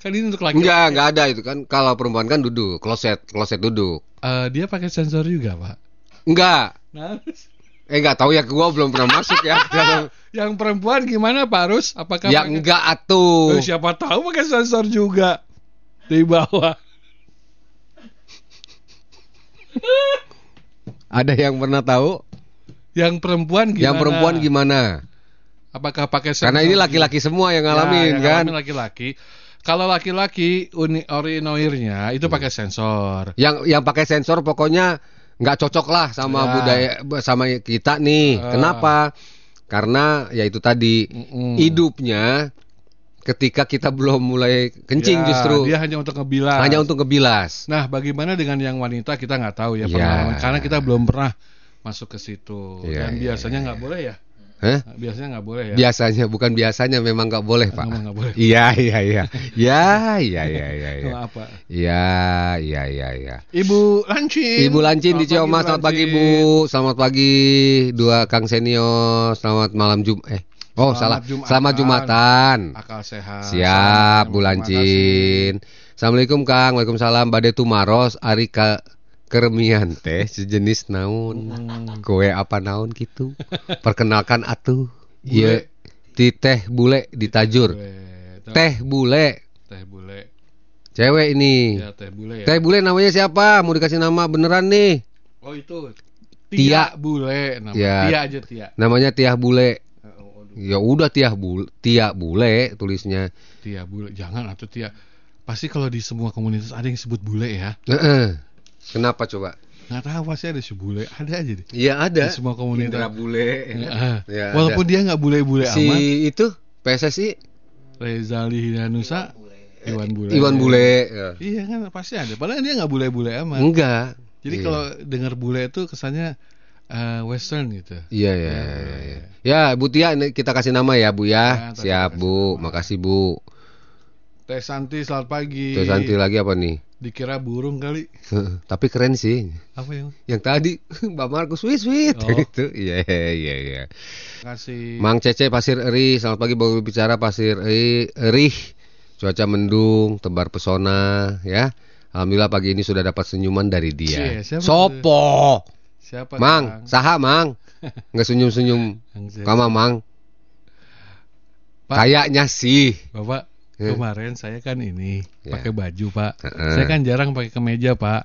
Kan ini untuk laki-laki. Enggak, enggak ada itu kan. Kalau perempuan kan duduk, kloset, kloset duduk. Uh, dia pakai sensor juga, Pak? Enggak. Nah, Eh nggak tahu ya, gua belum pernah masuk ya. Yang perempuan gimana Pak Rus? Apakah ya pakai... nggak atuh? Eh, siapa tahu pakai sensor juga di bawah. Ada yang pernah tahu? Yang perempuan gimana? Yang perempuan gimana? Apakah pakai sensor? Karena ini laki-laki semua yang ngalamin ya, yang kan? Ngalamin laki-laki. Kalau laki-laki uni orinoirnya itu pakai sensor. Yang yang pakai sensor pokoknya nggak cocok lah sama ya. budaya sama kita nih. Uh. Kenapa? Karena ya itu tadi Mm-mm. hidupnya ketika kita belum mulai kencing ya, justru dia hanya untuk ngebilas. Hanya untuk ngebilas. Nah, bagaimana dengan yang wanita kita nggak tahu ya, ya. Karena kita belum pernah masuk ke situ ya, dan ya, biasanya nggak ya. boleh ya. Hah? Biasanya nggak boleh ya. Biasanya bukan biasanya memang nggak boleh Pak. Memang nggak boleh. Iya iya iya. Ya iya iya iya. Maaf Pak. Iya iya iya iya. Ibu Lancin. Ibu Lancin di Ciamas. Selamat pagi Bu. Selamat pagi dua Kang Senior. Selamat malam Jum. Eh. Oh salah. Selamat Jumatan. Akal sehat. Siap Bu Lancin. Assalamualaikum Kang. Waalaikumsalam. Bade tumaros ari ka keremian teh sejenis naon hmm. kue apa naon gitu. Perkenalkan atuh ieu di teh bule di Tajur. Bule. Teh bule. Teh bule. Cewek ini. Ya, teh bule ya. Teh bule namanya siapa? Mau dikasih nama beneran nih. Oh itu. Tia, Tia bule namanya. Ya. Tia aja Tia. Namanya Tia bule. Oh, ya udah Tia bule, Tia bule tulisnya. Tia bule. Jangan atuh Tia. Pasti kalau di semua komunitas ada yang sebut bule ya. Heeh. Kenapa coba? Nggak tahu pasti ada si bule, ada aja deh. Iya ada. Di semua komunitas. Indra bule. Ya. Ya, walaupun ada. Dia nggak bule-bule si amat. Si itu P S S I Rezali Hidanusa, Iwan Bule. Iwan Bule. Ya. Iya kan pasti ada. Padahal dia nggak bule-bule amat. Enggak. Jadi iya. Kalau dengar bule itu kesannya uh, western gitu. Iya ya. Ya, ya, ya. Ya Bu Tia kita kasih nama ya Bu ya. Ya siap Bu, nama. Makasih Bu. Teh Santi selamat pagi. Teh Santi lagi apa nih? Dikira burung kali. Tapi keren sih. Apa yang? Yang tadi Mbak Markus wis wis oh. Gitu. Iya yeah, iya yeah, iya. Yeah. Kasih. Mang Cece Pasir Euri, selamat pagi Bogor Bicara Pasir Euri. Cuaca mendung, tebar pesona ya. Alhamdulillah pagi ini sudah dapat senyuman dari dia. Cie, siapa Sopo. Itu? Siapa? Mang, saha Mang? Enggak senyum-senyum. Kama Mang. Kayaknya sih. Bapak kemarin saya kan ini ya. Pakai baju Pak, uh-uh. saya kan jarang pakai kemeja Pak.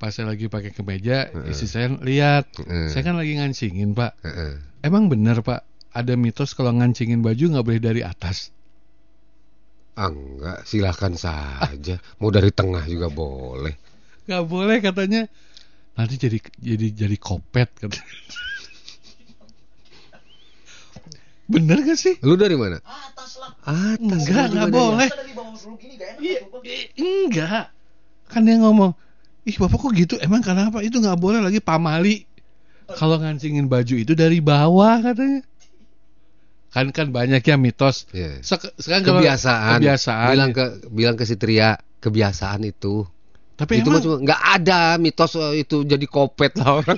Pas saya lagi pakai kemeja, uh-uh. istri saya lihat, uh-uh. saya kan lagi ngancingin Pak. Uh-uh. Emang benar Pak, ada mitos kalau ngancingin baju nggak boleh dari atas? Ah, enggak, silahkan saja. Mau dari tengah juga boleh. Nggak boleh katanya. Nanti jadi jadi jadi kopet katanya. Bener gak sih? Lu dari mana? Atas lah. Atas. Enggak, enggak boleh. Enggak. Kan dia ngomong, ih bapak kok gitu? Emang kenapa? Itu nggak boleh lagi pamali. Kalau ngancingin baju itu dari bawah katanya. kan kan banyaknya mitos. Yeah. Sek- sekarang kebiasaan, kebiasaan bilang ke bilang ke Sitria kebiasaan itu. Tapi itu emang cuma nggak ada mitos itu, jadi kopet lah orang.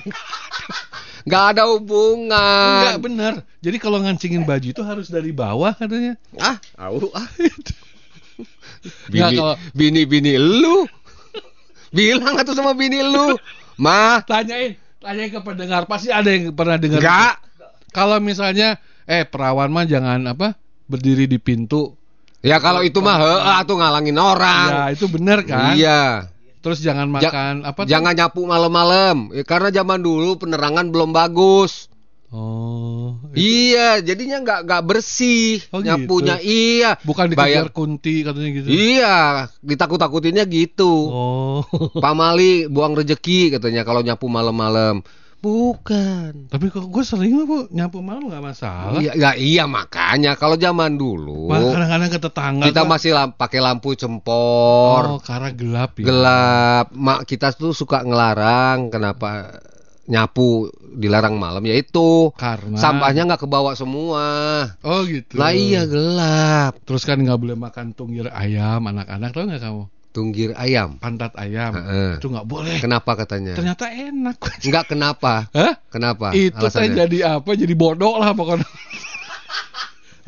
Nggak ada hubungan. Nggak benar. Jadi kalau ngancingin baju itu harus dari bawah katanya. Ah, au ah. Bini, nah, kalau... bini bini lu bilang atuh sama bini lu, mah tanyain tanyain ke pendengar, pasti ada yang pernah dengar. Enggak, kalau misalnya eh perawan mah jangan apa berdiri di pintu ya, kalau itu mah heeh atuh ngalangin orang ya, itu bener kan. Iya, terus jangan makan ja- apa jangan tuh? Nyapu malam-malam ya, karena zaman dulu penerangan belum bagus. Oh itu. Iya, jadinya nggak nggak bersih. Oh, nyapunya gitu. Iya, bukan dikejar kunti katanya gitu. Iya, ditakut-takutinnya gitu. Oh, pamali buang rejeki katanya kalau nyapu malam-malam. Bukan. Tapi kok gue sering lah kok nyapu malam, nggak masalah. Iya, ya, iya makanya kalau zaman dulu. Malah kadang-kadang ke tetangga. Kita kan masih lamp- pakai lampu cempor. Oh, karena gelap ya. Gelap. Mak kita tuh suka ngelarang kenapa nyapu dilarang malam, yaitu karena sampahnya nggak kebawa semua. Oh gitu. Lah iya, gelap. Terus kan nggak boleh makan tunggir ayam, anak-anak tau nggak kamu? Tunggir ayam, pantat ayam, uh-uh. Itu nggak boleh. Kenapa katanya? Ternyata enak. Nggak kenapa? Hah? Kenapa? Itu alasannya? Saya jadi apa? Jadi bodoh lah pokoknya.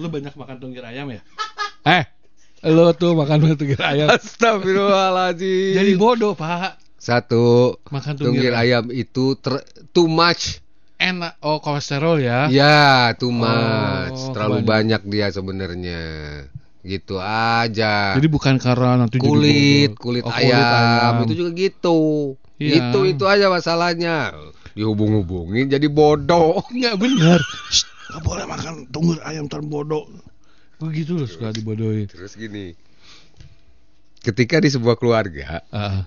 Lu banyak makan tunggir ayam ya? Eh, lu tuh makan tunggir ayam. Astagfirullahaladzim. Jadi bodoh pak. Satu, makan tunggir, tunggir ayam itu ter, too much. Enak, oh kolesterol ya. Ya, too much. Oh, terlalu banyak dia sebenarnya. Gitu aja. Jadi bukan karena nanti kulit, jadi kulit, oh, kulit ayam, ayam itu juga gitu. Ya. Itu itu aja masalahnya. Dihubung-hubungin jadi bodoh. Enggak benar. Enggak boleh makan tunggir ayam, terbodoh. Begitu loh, suka dibodohin. Terus gini. Ketika di sebuah keluarga, uh.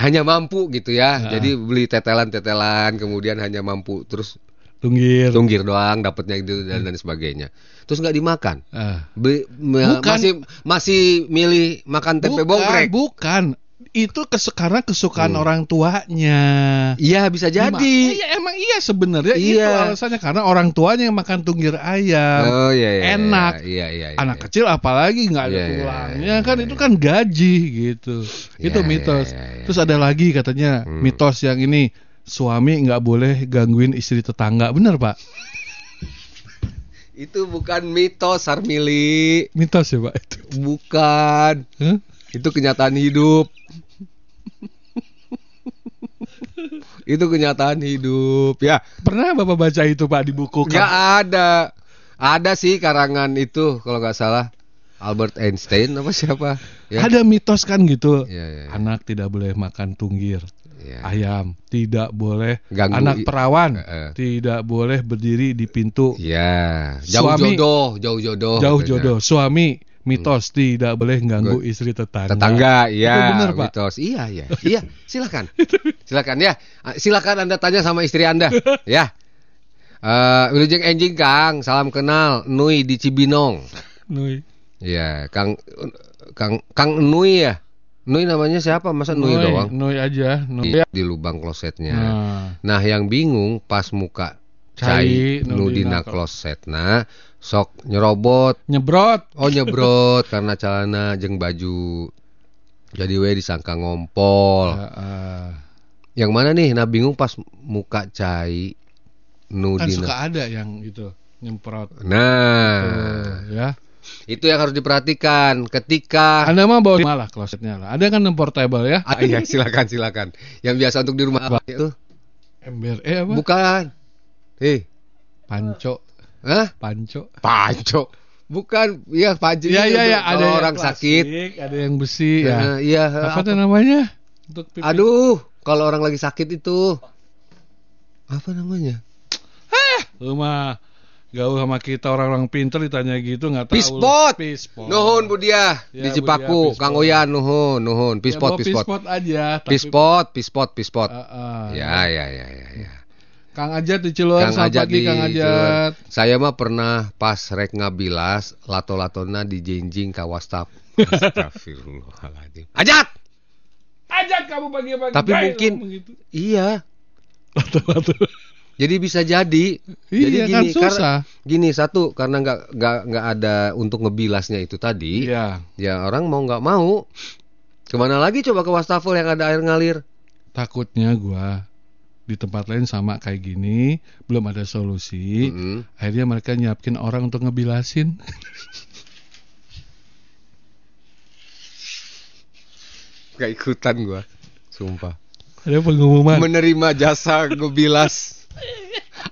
hanya mampu gitu ya. Nah. Jadi beli tetelan-tetelan, kemudian hanya mampu, terus tunggir. Tunggir doang dapatnya itu dan, dan sebagainya. Terus enggak dimakan. Nah. Be- bukan. masih masih milih makan tempe bukan, bongkrek. Bukan. Itu kesekarang kesukaan hmm. orang tuanya. Iya, bisa jadi. Nah, iya, emang iya sebenarnya iya. Itu alasannya karena orang tuanya yang makan tunggir ayam. Oh, iya, iya, enak. Iya, iya, iya, iya, anak iya. Kecil apalagi nggak ada iya, tulangnya iya, iya, kan iya, itu kan gaji gitu. Iya, itu mitos. Iya, iya, iya. Terus ada lagi katanya hmm. mitos yang ini, suami nggak boleh gangguin istri tetangga. Benar, Pak? Itu bukan mitos, Sarmili. Mitos ya, Pak? Itu. Bukan. Huh? Itu kenyataan hidup. Itu kenyataan hidup ya. Pernah Bapak baca itu Pak di buku? Nggak ada. Ada sih karangan itu kalau nggak salah Albert Einstein apa siapa ya. Ada mitos kan gitu ya, ya, ya. Anak tidak boleh makan tunggir ya. Ayam. Tidak boleh ganggu. Anak perawan uh, uh. tidak boleh berdiri di pintu ya. Jauh suami, jodoh Jauh jodoh Jauh katanya. Jodoh suami. Mitos hmm. tidak boleh mengganggu istri tetangga. Tetangga, iya. Benar, Pak. Mitos, iya, iya, iya. Silakan, silakan ya. Silakan Anda tanya sama istri Anda, ya. Wilujeng uh, enjing Kang, salam kenal, Nui di Cibinong. Nui. Iya, Kang, Kang, Kang Nui ya. Nui namanya siapa? Masa Nui, Nui doang? Nui aja. Nui. Di, di lubang klosetnya. Nah. Nah, yang bingung pas muka Cai, Cai nu dina klosetna. Sok nyerobot Nyebrot Oh nyebrot karena celana jeng baju. Jadi we disangka ngompol ya, uh. Yang mana nih? Nah bingung pas muka Cai nu kan dina. Suka ada yang itu nyemprot. Nah itu, ya. Itu yang harus diperhatikan. Ketika Anda mah bawa malah klosetnya lah. Ada kan yang portable ya. Ah, iya silakan silakan. Yang biasa untuk di rumah itu ember eh apa? Bukan. Eh panco. Hah? Panco. Panco. Bukan, ya panco. Iya, iya, ya, ada orang plastik, sakit, ada yang besi ya. Iya, ya, apa tuh namanya? Untuk pipi. Aduh, kalau orang lagi sakit itu apa namanya? Hah, lu mah gaul sama kita orang-orang pinter ditanya gitu enggak tahu. Pispot. Pispot. Nuhun Bu Diah ya, di Cipaku, Kang Oyan nuhun, nuhun. Pispot, ya, pispot. Pispot aja. Tapi... Pispot, pispot, pispot. Uh, uh, ya, ya, ya, ya, ya. Kang Ajat di Ciluan, selamat pagi Kang Ajat. Saya mah pernah pas rek ngabilas, lato-latona di jenjing kawastap. Astagfirullahaladzim. Ajat! Ajat kamu pagi-pagi. Tapi mungkin, gitu. Iya. Lato-lato. Jadi bisa jadi, iya, jadi gini, kan susah. Karena, gini satu karena nggak nggak nggak ada untuk ngebilasnya itu tadi, yeah. Ya orang mau nggak mau, kemana lagi coba ke wastafel yang ada air ngalir? Takutnya gua di tempat lain sama kayak gini, belum ada solusi, mm-hmm. Akhirnya mereka nyiapin orang untuk ngebilasin. Gak ikutan gua, sumpah. Ada pengumuman menerima jasa ngebilas.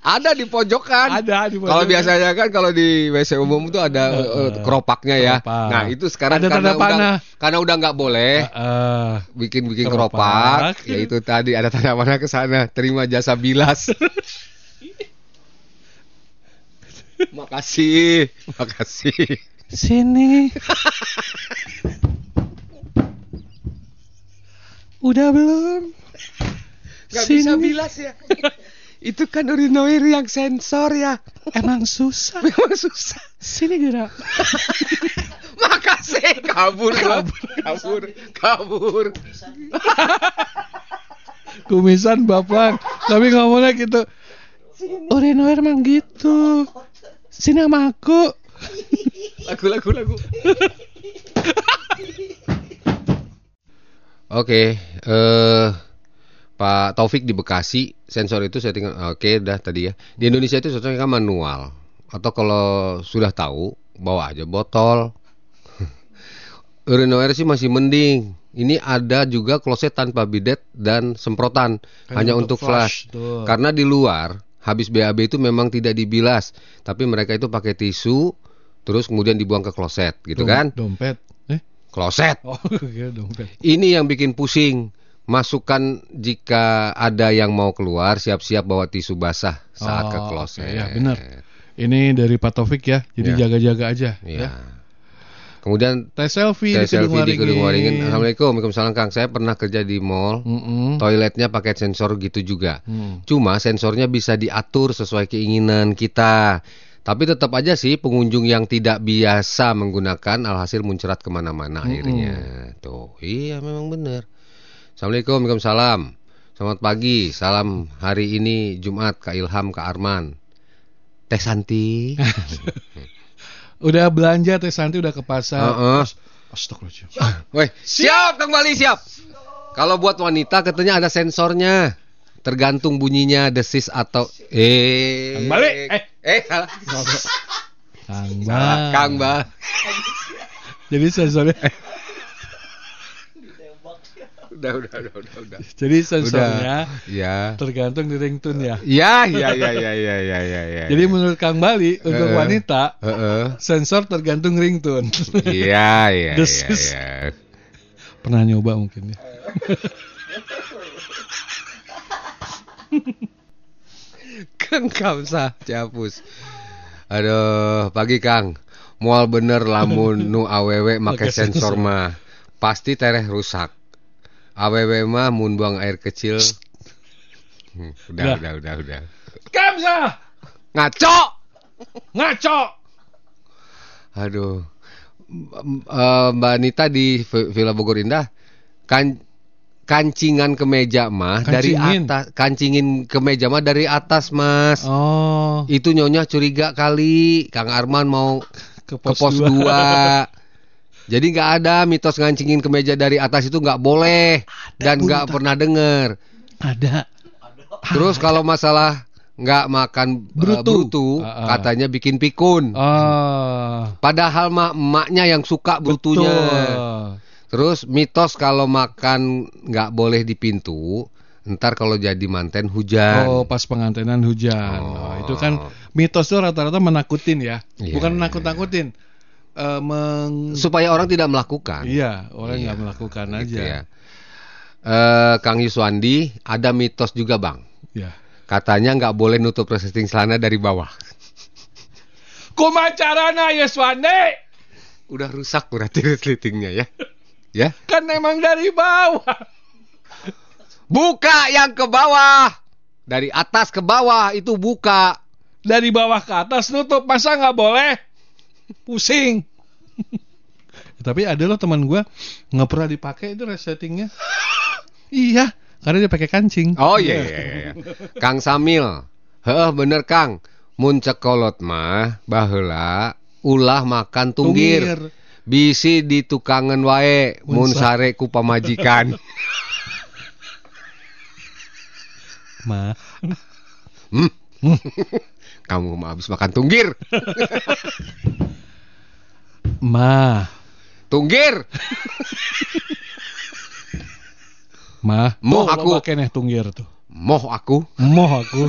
Ada di pojokan. Ada di pojokan. Kalau biasanya kan kalau di W C umum itu ada uh, uh, keropaknya ya. Keropak. Nah, itu sekarang ada karena udah, karena udah enggak boleh bikin-bikin uh, uh, keropak, keropak. Ya itu tadi ada tanda panah ke sana, terima jasa bilas. Makasih. Makasih. Sini. Udah belum? Gak sini. Bisa bilas ya. Itu kan urinoir yang sensor ya. Emang susah. Emang susah. Sini gerak. Makasih. Kabur. Kabur. Kabur. Kabur. Kumisan bapak. Tapi ngomongnya gitu. Urinoir emang gitu. Sini sama aku. Lagu lagu lagu. Oke, okay, uh, Pak Taufik di Bekasi, sensor itu setting oke okay, dah tadi ya. Di Indonesia itu sensor manual atau kalau sudah tahu bawa aja botol. Urinoir sih masih mending. Ini ada juga kloset tanpa bidet dan semprotan Kain hanya untuk flush. Tuh. Karena di luar habis B A B itu memang tidak dibilas, tapi mereka itu pakai tisu terus kemudian dibuang ke kloset gitu. Dom- kan? Dompet. Kloset. Oh, ya, ini yang bikin pusing. Masukkan jika ada yang mau keluar, siap-siap bawa tisu basah saat oh, ke kloset. Okay, ya, benar. Ini dari Pak Taufik ya. Jadi ya. Jaga-jaga aja. Ya. Ya. Kemudian tes selfie di Kedung Waringin. Assalamualaikum, waalaikumsalam Kang. Saya pernah kerja di mall. Mm-mm. Toiletnya pakai sensor gitu juga. Mm. Cuma sensornya bisa diatur sesuai keinginan kita. Tapi tetap aja sih pengunjung yang tidak biasa menggunakan alhasil muncrat kemana-mana akhirnya. Mm-hmm. Tuh, iya memang benar. Assalamualaikum, waalaikumsalam. Selamat pagi, salam hari ini Jumat Kak Ilham, Kak Arman. Teh Santi. Udah belanja Teh Santi, udah ke pasar. Uh-uh. Astagfirullah. Woi, siap kembali siap. Kalau buat wanita katanya ada sensornya. Tergantung bunyinya desis atau eh kembali eh eh salah Kang Ba Kang Ba jadi sensornya udah udah udah udah udah jadi sensornya udah, ya tergantung di ringtone ya ya ya ya ya ya ya, ya, ya jadi ya. Menurut Kang Bali untuk uh, wanita uh, uh. sensor tergantung ringtone ya ya desis ya, ya. Pernah nyoba mungkin ya. Kang Kamsah capus. Aduh, pagi Kang. Moal bener lamun nu awewe make sensor mah pasti tereh rusak. Awewe mah mun buang air kecil. Udah, nah. udah, udah, udah. Kamsah ngaco. Ngaco. Aduh. Mbak Nita di Villa Bogor Indah kan kancingan ke meja mah dari atas, kancingin ke meja mah dari atas mas. Oh. Itu nyonya curiga kali, Kang Arman mau ke pos, ke pos dua. dua. Jadi nggak ada mitos ngancingin ke meja dari atas itu nggak boleh ada, dan nggak pernah dengar. Ada. Terus kalau masalah nggak makan brutu, uh, brutu uh, uh. katanya bikin pikun. Uh. Padahal mak emaknya yang suka brutunya. Betul. Terus mitos kalau makan nggak boleh di pintu, ntar kalau jadi manten hujan. Oh, pas pengantenan hujan. Oh. Oh, itu kan mitos tuh rata-rata menakutin ya, yeah. Bukan menakut-nakutin. Uh, meng... Supaya orang tidak melakukan. Iya, orang nggak yeah. melakukan aja. Gitu ya. uh, Kang Yuswandi, ada mitos juga bang. Yeah. Katanya nggak boleh nutup resleting celana dari bawah. Kumacarana Yuswandi. Udah rusak berarti resletingnya ya. Ya, kan emang dari bawah. Buka yang ke bawah. Dari atas ke bawah itu buka. Dari bawah ke atas nutup. Masa gak boleh? Pusing. Tapi ada loh teman gue gak pernah dipakai itu resettingnya. Iya, karena dia pakai kancing. Oh iya, iya, iya. Kang Samil, Heeh bener Kang, mun cekolot mah baheula ulah makan tunggir, tunggir. Bisi di tukangan wae mun sare ku pamajikan. Ma. Hmm. Kamu mah habis makan tunggir. Ma. Tunggir. Ma, moh aku keneh tunggir tuh. Moh aku, moh aku.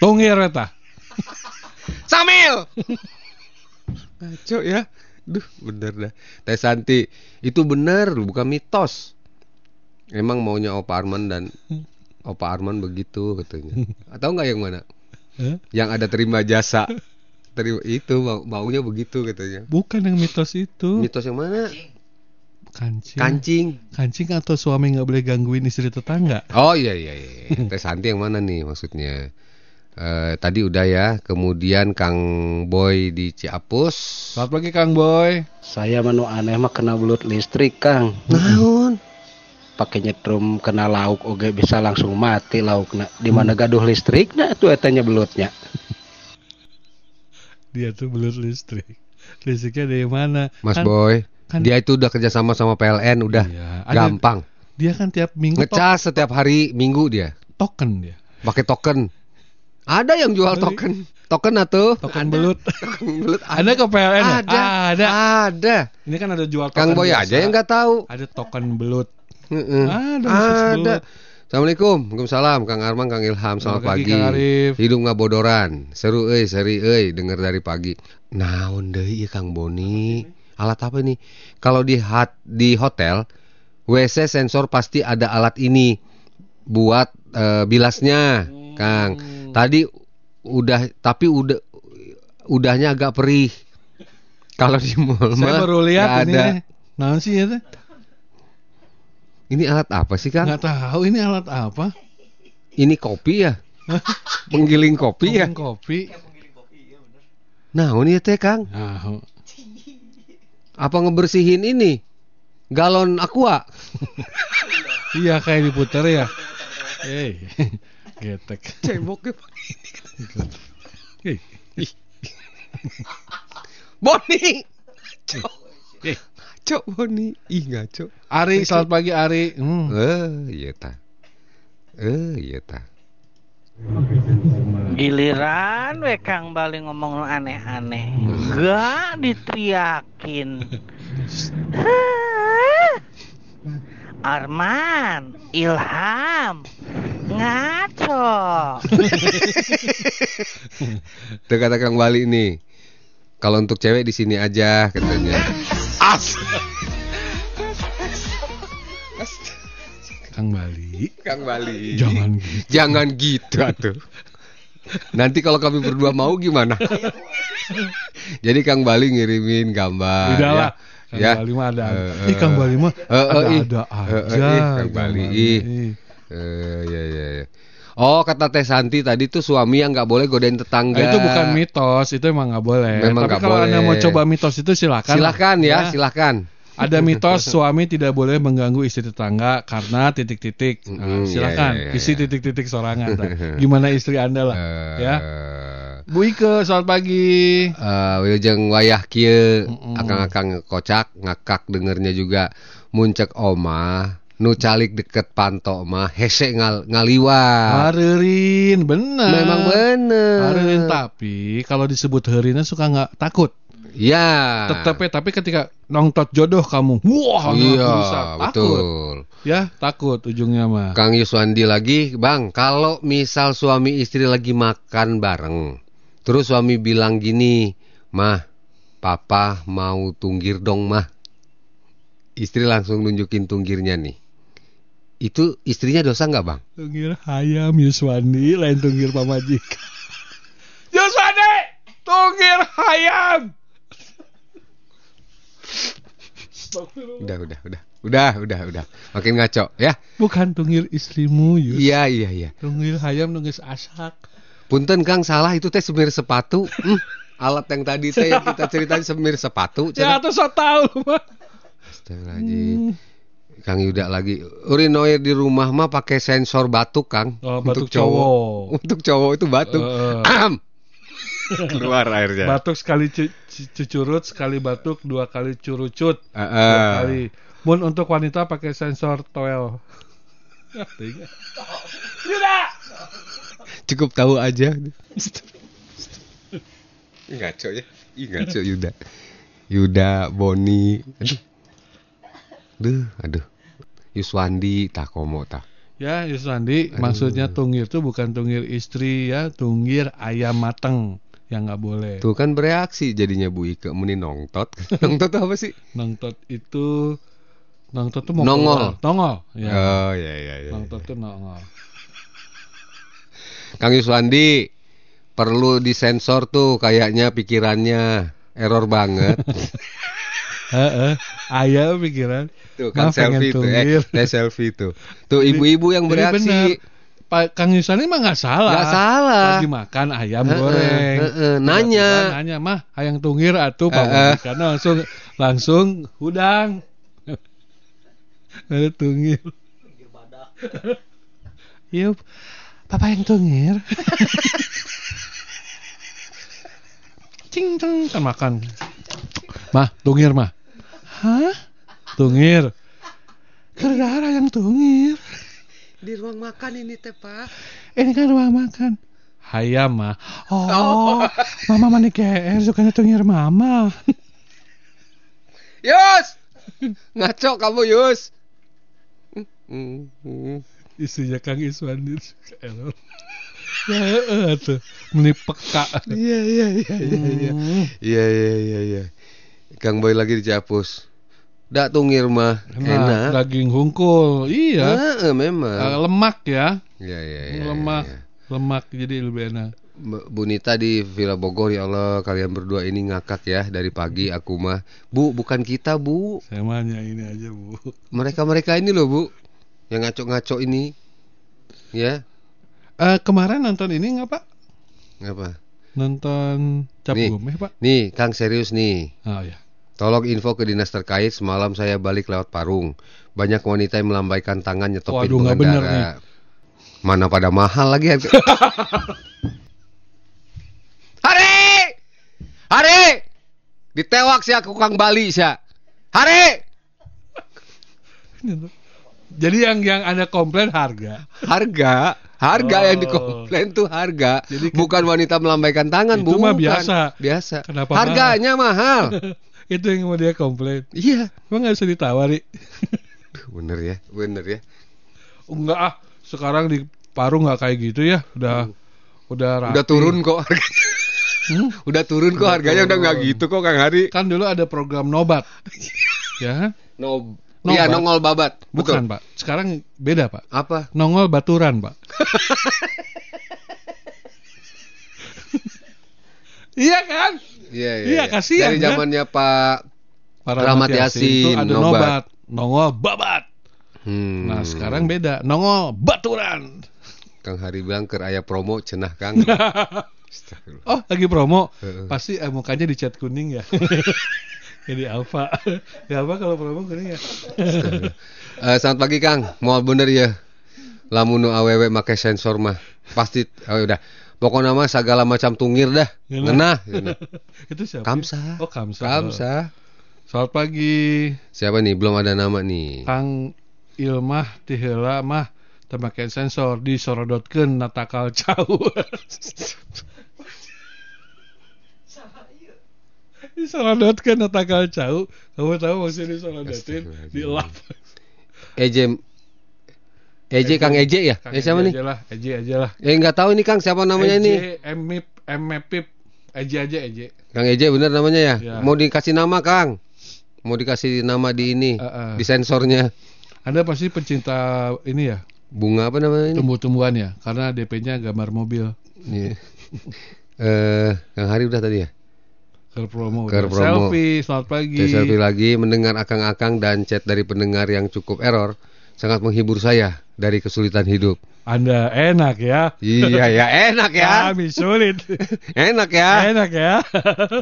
Tunggir eta. Samil. Ngaco ya. Duh, bener dah. Teh Santi, itu bener, bukan mitos. Emang maunya Opa Arman dan Opa Arman begitu katanya. Atau enggak yang mana? Eh? Yang ada terima jasa. Terima itu maunya begitu katanya. Bukan yang mitos itu. Mitos yang mana? Kancing. Kancing. Kancing atau suami enggak boleh gangguin istri tetangga. Oh iya iya iya. Teh Santi yang mana nih maksudnya? Uh, tadi udah ya. Kemudian Kang Boy di Ciapus. Selamat pagi Kang Boy. Saya menu aneh mah kena belut listrik Kang. Naon? Pakai nyetrum kena lauk oge bisa langsung mati laukna. Di mana gaduh listrik nah tuh etanya belutnya. Dia tuh belut listrik. Listriknya dari mana? Mas kan, Boy. Kan dia itu udah kerjasama sama P L N udah iya. Gampang. Ada, dia kan tiap minggu ngecas to- setiap hari Minggu dia. Token dia. Pakai token. Ada yang jual token. Token atau token ada. Belut. Token belut ada. Ada ke P L N? Ada. Ada. Ada. Ini kan ada jual token. Kang Boy biasa. Aja yang enggak tahu. Ada token belut. Heeh. Ada. Ada. Assalamualaikum. Waalaikumsalam Kang Arman, Kang Ilham. Selamat pagi. Hidup ngabodoran. Seru euy, seri euy dengar dari pagi. Naon deui ieu Kang Boni? Alat apa nih? Kalau di hat, di hotel W C sensor pasti ada alat ini buat uh, bilasnya, hmm. Kang. Tadi udah tapi udah udahnya agak perih. Kalau di mall mah saya baru lihat ini. Naon sih ya? Ini alat apa sih Kang? Enggak tahu ini alat apa. Ini kopi ya? Penggiling kopi ya? Kopi. Ya, penggiling kopi ya benar. Naon ieu teh Kang? Nah. Apa ngebersihin ini? Galon aqua. Iya kayak diputer ya. Eh. Getek. Ceboknya pakai ini. Hei. Boni. Cok. Hei. Cok Boni. Ih ngaco. Ari, selamat pagi Ari. Hmm. Eh, iya ta. Eh, iya ta. Giliran we Kang Bali ngomong aneh-aneh. Enggak diteriakin. Arman, Ilham. Ngaco. Itu kata Kang Bali nih. Kalau untuk cewek di sini aja katanya. As. Kang Bali, Kang Bali. Jangan gitu. Jangan gitu atuh. Nanti kalau kami berdua mau gimana? Jadi Kang Bali ngirimin gambar. Udahlah. Ya. Kang ya. Bali mah ada. Ih Kang Bali mah ada aja. Kang Bali. Uh, ya, ya, ya. Oh kata Teh Santi tadi tuh suami yang gak boleh godain tetangga. Nah, itu bukan mitos, itu emang gak boleh. Memang tapi gak kalau boleh. Anda mau coba mitos itu silakan. Silakan ya, ya. Silakan. Ada mitos suami tidak boleh mengganggu istri tetangga karena titik-titik. Nah, silakan ya, ya, ya, ya. Isi titik-titik sorangan. Gimana istri Anda lah, uh, ya. Bu Ike, selamat pagi. Uh, Wilujeng wayah kieu, akang-akang kocak, ngakak dengernya juga. Muncek omah. Nu calik deket panto mah hese ngal, ngaliwat. Harerin bener. Memang bener. Harerin tapi kalau disebut herina suka nggak takut. Iya. Tetapi tapi ketika nongtot jodoh kamu, wah iya, takut. Betul. Ya takut ujungnya mah. Kang Yuswandi lagi, Bang. Kalau misal suami istri lagi makan bareng, terus suami bilang gini, mah, papa mau tunggir dong mah. Istri langsung nunjukin tunggirnya nih. Itu istrinya dosa gak Bang? Tunggir hayam Yuswandi, lain tunggir pamajikan. Yuswandi, tunggir hayam. Udah, udah, udah, udah, udah, udah. Makin ngaco, ya. Bukan tunggir istrimu, Yus. Iya, iya, iya. Tunggir hayam, tunggir asak. Punten Kang, salah itu teh semir sepatu. Hmm, alat yang tadi teh yang kita ceritain semir sepatu. Cara. Ya, atau so tau, Bang. Astaga, hmm. Kang Yuda lagi. Urinoir di rumah mah pakai sensor batuk, Kang. Oh, batuk untuk cowok. cowok. Untuk cowok itu batuk. Uh. Keluar airnya. Batuk sekali cucurut, sekali batuk, dua kali curucut. Uh, uh. Dua kali. Mun untuk wanita pakai sensor toel. Yuda. Cukup tahu aja. Ngaco ya. Ih, ngaco Yuda. Yuda, Boni. Aduh. Duh, aduh, Yuswandi tak komo tak. Ya, Yuswandi, aduh. Maksudnya tungir itu bukan tungir istri ya, tungir ayam mateng yang nggak boleh. Tuh kan bereaksi jadinya Bu Ike, meni nongtot. Nongtot apa sih? Nongtot itu, nongtot itu mau nongol, keluar. Nongol. Ya. Oh ya ya ya. Nongtot itu ya, ya. Nongol. Kang Yuswandi perlu disensor tuh, kayaknya pikirannya error banget. Heeh, ayah pikiran. Tuh kan selfie tuh, eh, selfie tuh. Tuh ibu-ibu yang bereaksi. Pak Kang Yusani mah enggak salah. Enggak salah. Lagi makan ayam he-he, goreng. He-he, nanya. Tiba-tiba nanya mah, hayang tungir atuh Pak. Karena langsung langsung hudang. Lalu tungir. Tungir badak. Yup. Papa yang tungir. Cing cing kan makan. Mah, tungir mah. Hah? Tungir. Gara-gara yang tungir. Di ruang makan ini teh, Pak. Ini kan ruang makan. Hayam mah. Oh, oh. Mama mani G R sukanya tungir mama. Yus! Ngaco kamu, Yus. Isinya Kang Iswandi error. Ya, eh tuh, meni peka. Iya, iya, iya, iya. Iya, iya, iya, iya. Kang Boy lagi dicapus. Dak tungir mah enak. Daging hungkul. Iya. Heeh, memang. Lemak ya. Iya, iya, iya. Lemak. Ya, ya. Lemak jadi lebih enak. Bu Nita di Villa Bogor, ya Allah, kalian berdua ini ngakak ya dari pagi aku mah. Bu, bukan kita, Bu. Saya mah ini aja, Bu. Mereka-mereka ini loh, Bu. Yang ngaco-ngaco ini. Ya. Uh, kemarin nonton ini enggak, Pak? Enggak, Pak. Nonton Cap Gomeh, Pak. Nih, Kang serius nih. Oh ya. Tolong info ke dinas terkait, semalam saya balik lewat Parung. Banyak wanita yang melambaikan tangan nyetopin oh, pengendara. Mana pada mahal lagi. Hari! Hari! Ditewak sih aku Kang Bali sih. Hari! Jadi yang yang Anda komplain harga. Harga. Harga oh. Yang dikomplain tuh harga, jadi, bukan wanita melambaikan tangan, Bu. Itu mah biasa. Biasa. Kenapa harganya mahal? mahal. Itu yang mau dia komplain. Iya, emang nggak bisa ditawari. Bener ya, bener ya. Enggak ah, sekarang di Parung nggak kayak gitu ya, udah, uh. udah, rapi. Udah turun kok harganya. Hmm? Udah turun kok udah harganya turun. Udah nggak gitu kok Kang Hari. Kan dulu ada program nobat, ya? Nob. No, iya, nongol babat. Bukan, betul. Pak. Sekarang beda, Pak. Apa? Nongol baturan, Pak. Iya kan? Iya, iya. Iya, kasihan. Dari zamannya kan? Pak Rahmat Yasin itu ada nobat, nobat. Nongol babat. Hmm. Nah, sekarang beda. Nongol baturan. Kang Hari bilang keur aya promo cenah, Kang. Oh, lagi promo. Pasti eh, mukanya dicat kuning ya. Jadi apa? Ya apa kalau promo kuning ya? Uh, selamat pagi Kang, moal bener ya. Lamun nu awewe make sensor mah pasti oh, udah. Pokoknya mah segala macam tungir dah. Ngenah. Itu siapa? Kamsa. Oh Kamsa. Kamsa. Selamat pagi. Siapa nih? Belum ada nama nih. Kang Ilmah Tihela mah temake sensor disorodotkeun natakal jauh. Disorodotkan natakal jauh. Kamu tahu maksudnya disorodotin dielap. Ejem Eje, Eje Kang Eje ya? Kang ya siapa Eje nih? Eje aja lah, Eje aja lah. Eh enggak tahu ini Kang siapa namanya Eje, ini? Emmip, Emmepip. Eje aja Eje. Kang Eje benar namanya ya? Ya? Mau dikasih nama Kang. Mau dikasih nama di ini, uh, uh. di sensornya. Anda pasti pencinta ini ya? Bunga apa namanya ini? Tumbuh-tumbuhan ya, karena D P-nya gambar mobil. Iya. Eh, Kang Hari udah tadi ya? Kerpromo, selfie, selamat pagi. Saya selfie lagi, mendengar akang-akang dan chat dari pendengar yang cukup error sangat menghibur saya dari kesulitan hidup. Anda enak ya? Iya ya, enak ya. Kami sulit. Enak ya? Enak ya.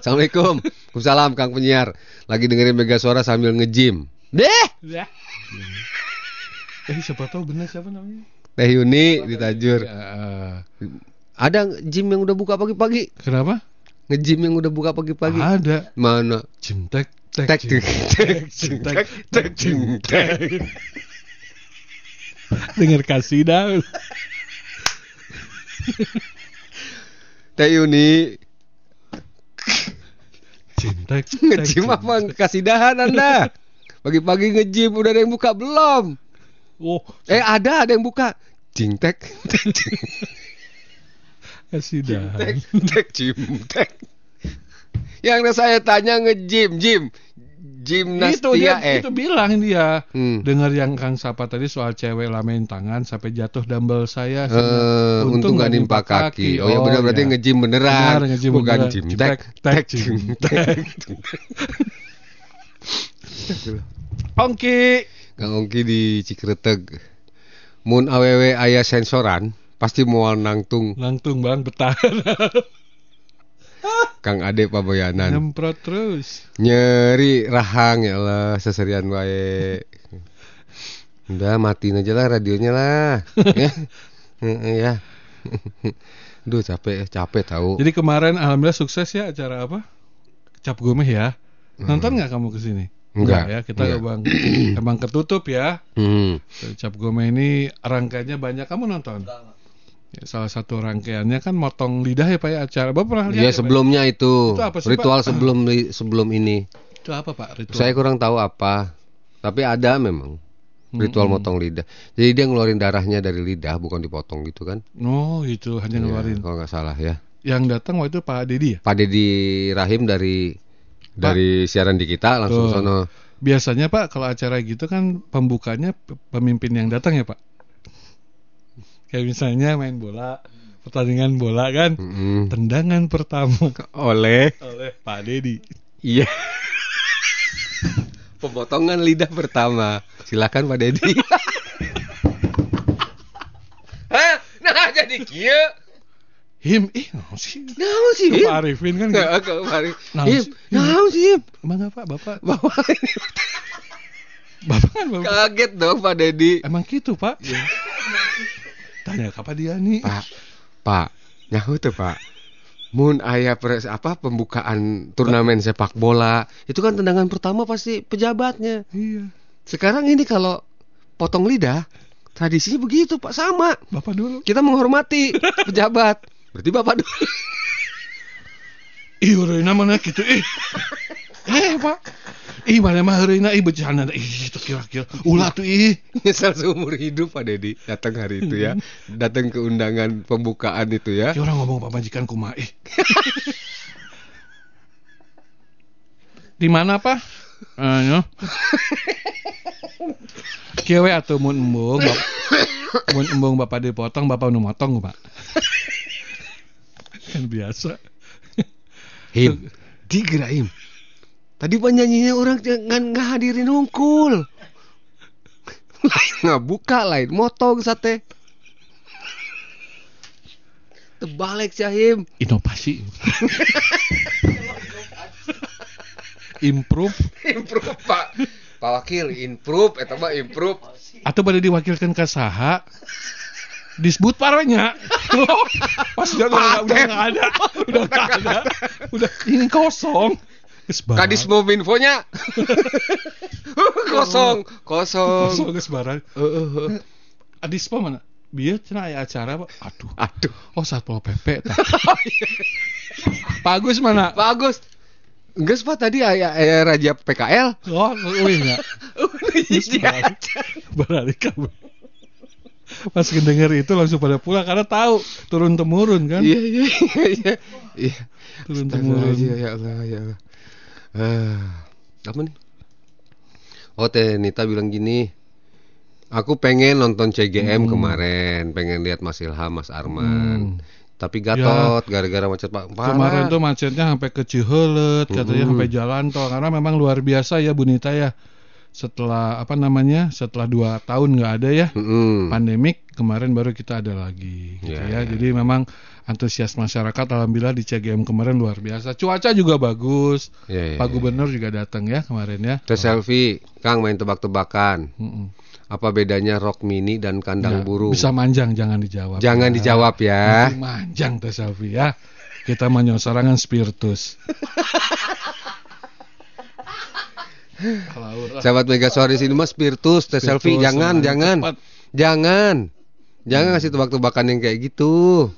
Assalamualaikum. Waalaikumsalam Kang penyiar. Lagi dengerin Mega Suara sambil nge-gym. Deh. Ya. Eh siapa tahu benar siapa namanya? Teh Yuni di Tajur. Ya. Ada gym yang udah buka pagi-pagi. Kenapa? Nge-gym yang udah buka pagi-pagi. Ada. Mana? Gym tek tek tek tek tek tek tek. Dengar kasidah. Teh Yuni cinta nge-gym apa kasidahan Anda? Pagi-pagi nge-gym udah ada yang buka belum? Oh, eh ada ada yang buka. Cintek. Kasidahan. Cintek, cintek. Yang saya tanya nge-gym, gym. Gimnastia itu, dia, eh. Itu bilang dia hmm. Dengar yang Kang Sapa tadi soal cewek lamein tangan sampai jatuh dumbbell saya uh, untung gak nimpa kaki. Oh, oh ya benar berarti ya. Nge-gym beneran. Benar, nge-gym bukan beneran. Gym tek tek gym tek. Ongki Kang Ongki di Cikereteg mun awewe aya sensoran pasti moal nangtung. Nangtung bang betahan. Kang Ade Paboyanan nyemprot terus nyeri rahang ya Allah seserian wae. Udah matiin aja lah radionya lah. Ya. Ya. Duh capek capek tahu. Jadi kemarin alhamdulillah sukses ya acara apa? Cap Gomeh ya. Nonton enggak hmm. kamu ke sini? Enggak ya, kita enggak. Abang, emang ketutup ya. Hmm. Cap Gomeh ini rangkaiannya banyak kamu nonton? Salah satu rangkaiannya kan motong lidah ya Pak ya acara. Bapak pernah lihat? Ya, ya sebelumnya Pak? Itu, itu apa sih, ritual Pak? sebelum sebelum ini. Itu apa Pak ritual? Saya kurang tahu apa. Tapi ada memang ritual hmm. motong lidah. Jadi dia ngeluarin darahnya dari lidah bukan dipotong gitu kan? Oh gitu hanya ngeluarin. Ya, kalau nggak salah ya. Yang datang waktu itu Pak Dedi ya? Pak Dedi Rahim dari Pak. Dari siaran di kita langsung sono. Biasanya Pak kalau acara gitu kan pembukanya pemimpin yang datang ya Pak? Kayak misalnya main bola, pertandingan bola kan, mm-hmm. tendangan pertama oleh oleh Pak Dedi. Iya. Pemotongan lidah pertama, silakan Pak Dedi. Hah? Nah jadi kia. Him ih, naon sih? Naon sih? Ke Pak Arifin kan. Heeh, ke Pak Arifin. Naon sih? Mangga Pak, Bapak. Bapak ini. Bapak kan Bapak. Kaget dong Pak Dedi. Emang gitu, Pak? Iya. Tanya kapan dia nih Pak Pak nyahu tuh Pak mun ayah pres apa pembukaan turnamen sepak bola itu kan tendangan pertama pasti pejabatnya. Iya. Sekarang ini kalau potong lidah tradisinya begitu Pak sama Bapak dulu kita menghormati pejabat berarti Bapak dulu. Ih reina mana gitu ih eh Pak ih mana mah reina ih bercanda ih itu kira-kira ulah tuh ih nyesel seumur hidup Pak Dedi datang hari itu ya datang ke undangan pembukaan itu ya si orang ngomong Pak Majikan kumaha ih di mana Pak anu kieu we atuh mun embung mun embung Bapak dipotong Bapak nu motong Pak kan biasa him digeraim. Tadi penyanyinya orang jangan nggak hadirin hungkul, lain nggak buka lain motong sate, terbalik Syahim. Inovasi, improve, improve Pak, Pak Wakil, improve, eh tambah improve. Atau pada diwakilkan ke Saha, disebut parwenya. Pas udah nggak ada, udah nggak ada, udah ini kosong. Kadismo infonya kosong kosong kosong kesebaran. Adispo mana? Biar cina acara Pak. Aduh aduh. Oh Satpol P P. Pak Agus mana? Pak Agus. Enggak Pak tadi ayah Raja P K L. Oh ulinya. Ulinya. Balik kamu. Pas kedenger itu langsung pada pulang karena tahu turun temurun kan? Iya iya iya iya. Turun temurun. Ya Allah ya Allah. Uh, apa nih? Oh Teh Nita bilang gini, aku pengen nonton C G M hmm. kemarin, pengen lihat Mas Ilham, Mas Arman, hmm. tapi gatot ya. Gara-gara macet Pak. Kemarin tuh macetnya sampai ke Cihelet, katanya hmm. sampai jalan tol karena memang luar biasa ya Bu Nita ya. setelah apa namanya setelah dua tahun nggak ada ya mm-hmm. pandemik, kemarin baru kita ada lagi gitu yeah. ya. Jadi memang antusias masyarakat alhamdulillah di C G M kemarin luar biasa, cuaca juga bagus yeah, yeah, Pak Gubernur yeah. juga datang ya kemarin ya. Terus selfie Kang main tebak-tebakan mm-hmm. apa bedanya rok mini dan kandang ya, burung. Bisa manjang, jangan dijawab jangan ya. dijawab ya Nanti manjang tuh selfie ya, kita menyosorangan spiritus. Sahabat Mega Suara di sini mas, spiritus, tes selfie jangan, jangan, cepat. jangan, jangan ngasih tebak-tebakan yang kayak gitu.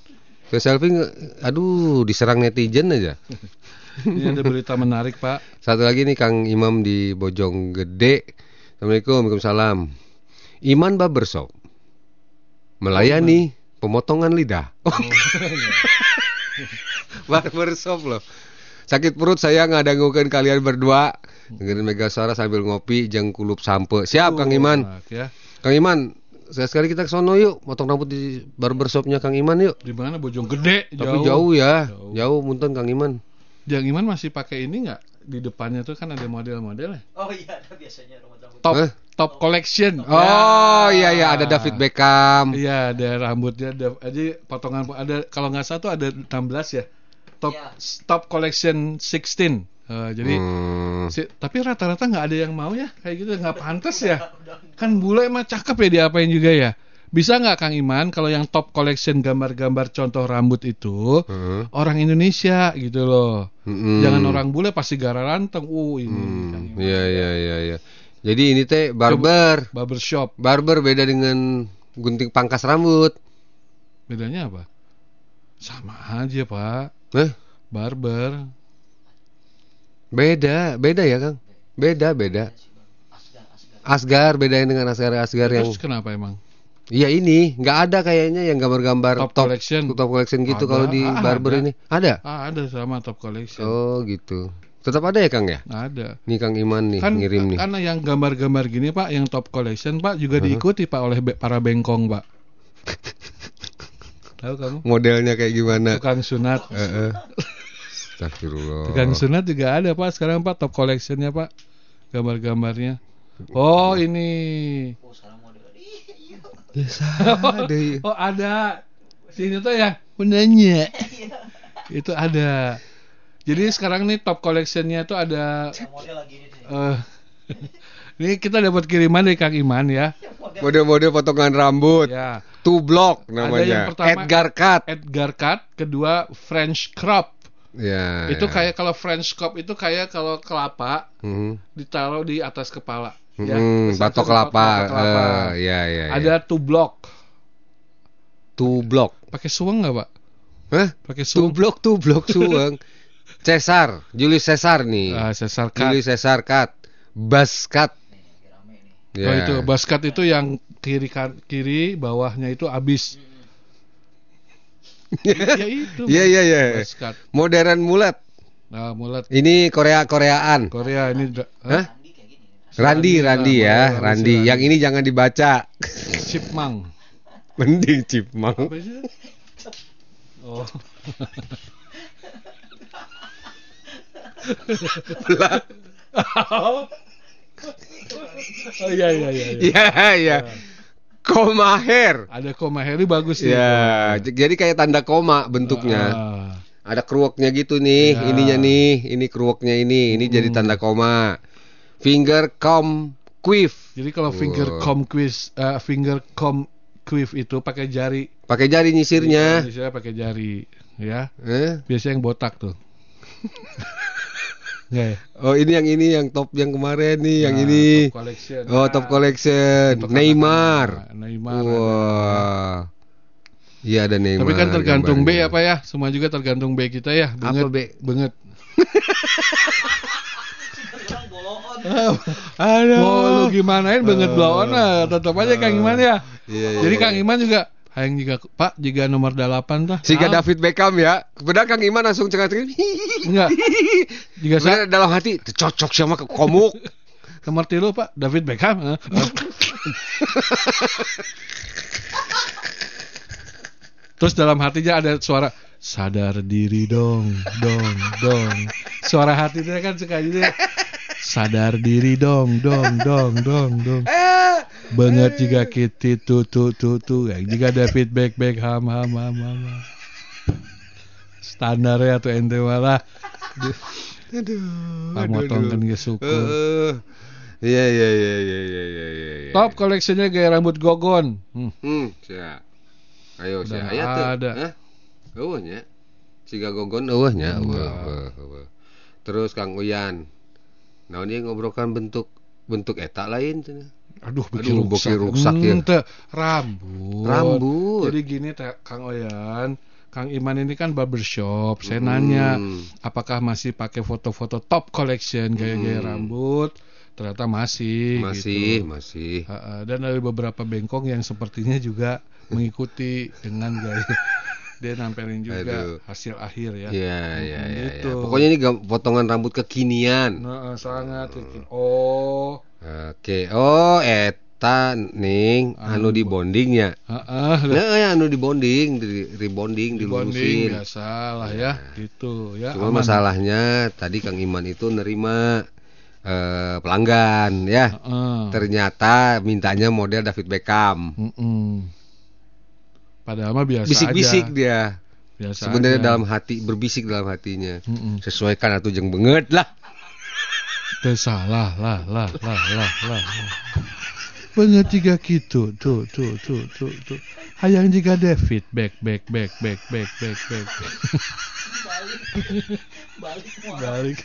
Tes selfie, aduh, diserang netizen aja. Ini ada berita menarik Pak. Satu lagi nih Kang Imam di Bojong Gede. Assalamualaikum, waalaikumsalam. Iman Barbershop melayani oh, pemotongan lidah. Oh. Barbershop loh. Sakit perut saya ngadangukeun kalian berdua. Dengerin Mega Suara sambil ngopi jeung kulup sampe. Siap uh, Kang Iman. Ya. Kang Iman, sekali-sekali kita ke sono yuk, motong rambut di barbershopnya Kang Iman yuk. Di mana? Bojong Gede. Jauh. Tapi jauh ya. Jauh, jauh munten Kang Iman. Kang Iman masih pakai ini enggak? Di depannya tuh kan ada model-modelnya. Oh iya, ada biasanya rambut. Top eh? top collection. Top. Oh iya iya, ada David Beckham. Iya, ada rambutnya ada jadi potongan ada kalau enggak satu ada enam belas ya. Top yeah. top collection enam belas uh, jadi hmm. si, tapi rata-rata nggak ada yang mau ya kayak gitu, nggak pantas ya kan, bule mah cakep ya diapain juga ya. Bisa nggak Kang Iman kalau yang top collection gambar-gambar contoh rambut itu hmm. orang Indonesia gitu loh hmm. jangan orang bule pasti gara ranteng uh ini ya ya ya ya. Jadi ini teh barber barbershop barber beda dengan gunting pangkas rambut. Bedanya apa? Sama aja Pak. Eh? Barber beda beda ya Kang, beda beda asgar, bedain dengan asgar asgar yang terus kenapa emang ya ini nggak ada kayaknya yang gambar-gambar top, top collection top collection gitu kalau di ah, barber ada. Ini ada ah, ada sama top collection oh gitu tetap ada ya Kang ya ada nih Kang Iman nih kan, ngirim nih karena yang gambar-gambar gini Pak yang top collection Pak juga uh-huh. diikuti Pak oleh be- para bengkong Pak. Tahu kamu modelnya kayak gimana? Tukang sunat. Heeh. Astagfirullah. Tukang sunat juga ada Pak sekarang Pak, top collection-nya Pak. Gambar-gambarnya. Oh, ini. Oh, sekarang model. Iya. Oh, ada. Sini tuh ya, bundanya. Itu ada. Jadi sekarang nih top collection-nya tuh ada model lagi ini. Eh. Ini kita dapat kiriman dari Kang Iman ya. Model-model potongan rambut. Ya. Two block namanya. Ada yang pertama, Edgar cut. Edgar cut, kedua French crop. Ya. Itu ya. Kayak kalau French crop itu kayak kalau kelapa mm-hmm. ditaruh di atas kepala. Ya, mm-hmm. batok kelapa. kelapa. Uh, ya, ya, ada ya. Two block. Two block. Pakai suang nggak Pak? Hah? Pakai suang. Two block, two block suang. Caesar, Julius Caesar nih. Ah, Caesar cut. Julius Caesar cut. Buzz cut. Yeah. Oh itu basket itu yang kiri kiri bawahnya itu abis. Ya itu. Iya iya iya. Modern mulet. Nah, mulet. Ini Korea-Koreaan. Korea ini hah? Randi, Randi, Randi ya, Randi. Randi. Yang ini jangan dibaca. Cipmang. Mending cipmang. Oh. Belah. Oh iya iya iya. Iya iya. Ya. Komaher. Ada komaher ini bagus nih. Ya, ya, jadi kayak tanda koma bentuknya. Uh, Ada keruaknya gitu nih, ya. Ininya nih, ini keruaknya ini, ini hmm. jadi tanda koma. Finger comb quiff. Jadi kalau finger comb quiff, uh, finger comb quiff itu pakai jari. Pakai jari nyisirnya. Biasanya pakai jari, ya. Eh? Biasanya yang botak tuh. Yeah. Oh ini yang ini yang top yang kemarin nih nah, yang ini top collection. Oh top collection nah, Neymar. Neymar. Wah. Wow. Iya ada Neymar. Tapi kan tergantung B ya Pak ya. Semua juga tergantung B kita ya. Benget. Apa B? Benget. Aduh. Mau lu gimanain benget blow on lah. Tetap aja Kang Iman ya. Yeah, jadi yeah. Kang Iman juga hayang juga Pak juga nomor delapan tah. Siga ah. David Beckham ya. Benar Kang Iman langsung cengat-cengat. Enggak. Jika saya dalam hati cocok sama komuk. Seperti lu Pak David Beckham. Terus dalam hatinya ada suara sadar diri dong, dong, dong. Suara hatinya kan suka gitu. Sadar diri dong, dong, dong, dong, dong. Bener jika kita tu tu tu tu. Jika David Beckham ham ham ham. Standarnya tuh ente malah. Aduh. Pamotongkan ke suku. Iya iya iya iya iya iya. Top koleksinya gaya rambut gogon. Hmm. Hmm. Siap. Ayo siap. Ayo tuh. Ada. Awahnya. Siga gogon awahnya. Awah. Terus Kang Uyan. Nah ini ngobrolkan bentuk bentuk eta lain. Aduh, bikin rusak. rusak ya. Ente, rambut. Rambut. Jadi gini te, Kang Uyan. Kang Iman ini kan barbershop. Saya hmm. nanya apakah masih pakai foto-foto top collection gaya-gaya hmm. rambut. Ternyata masih Masih, gitu. masih Dan ada beberapa bengkong yang sepertinya juga mengikuti dengan gaya. Dia nampelin juga Aduh. hasil akhir ya. Iya, iya, iya gitu. ya. Pokoknya ini potongan rambut kekinian. Nah, sangat kekinian. Oh Oke, okay. oh et ta ning anu di bondingnya. Heeh. Nah, anu di bonding, di rebonding, dilurusin. Biasalah ya, gitu ya. Cuma aman. Masalahnya tadi Kang Iman itu nerima uh, pelanggan ya. Uh-uh. Ternyata mintanya model David Beckham. Uh-uh. Padahal mah biasa bisik-bisik aja. Bisik-bisik dia. Biasa. Sebenarnya dalam hati, berbisik dalam hatinya. Uh-uh. Sesuaikan atuh jeung beungeut lah. Teu salah lah lah lah lah lah. Banyak jika gitu, tuh, tuh, tuh, tuh, tuh. Hayang jika David, back, back, back, back, back, back, back. Balik, balik, balik.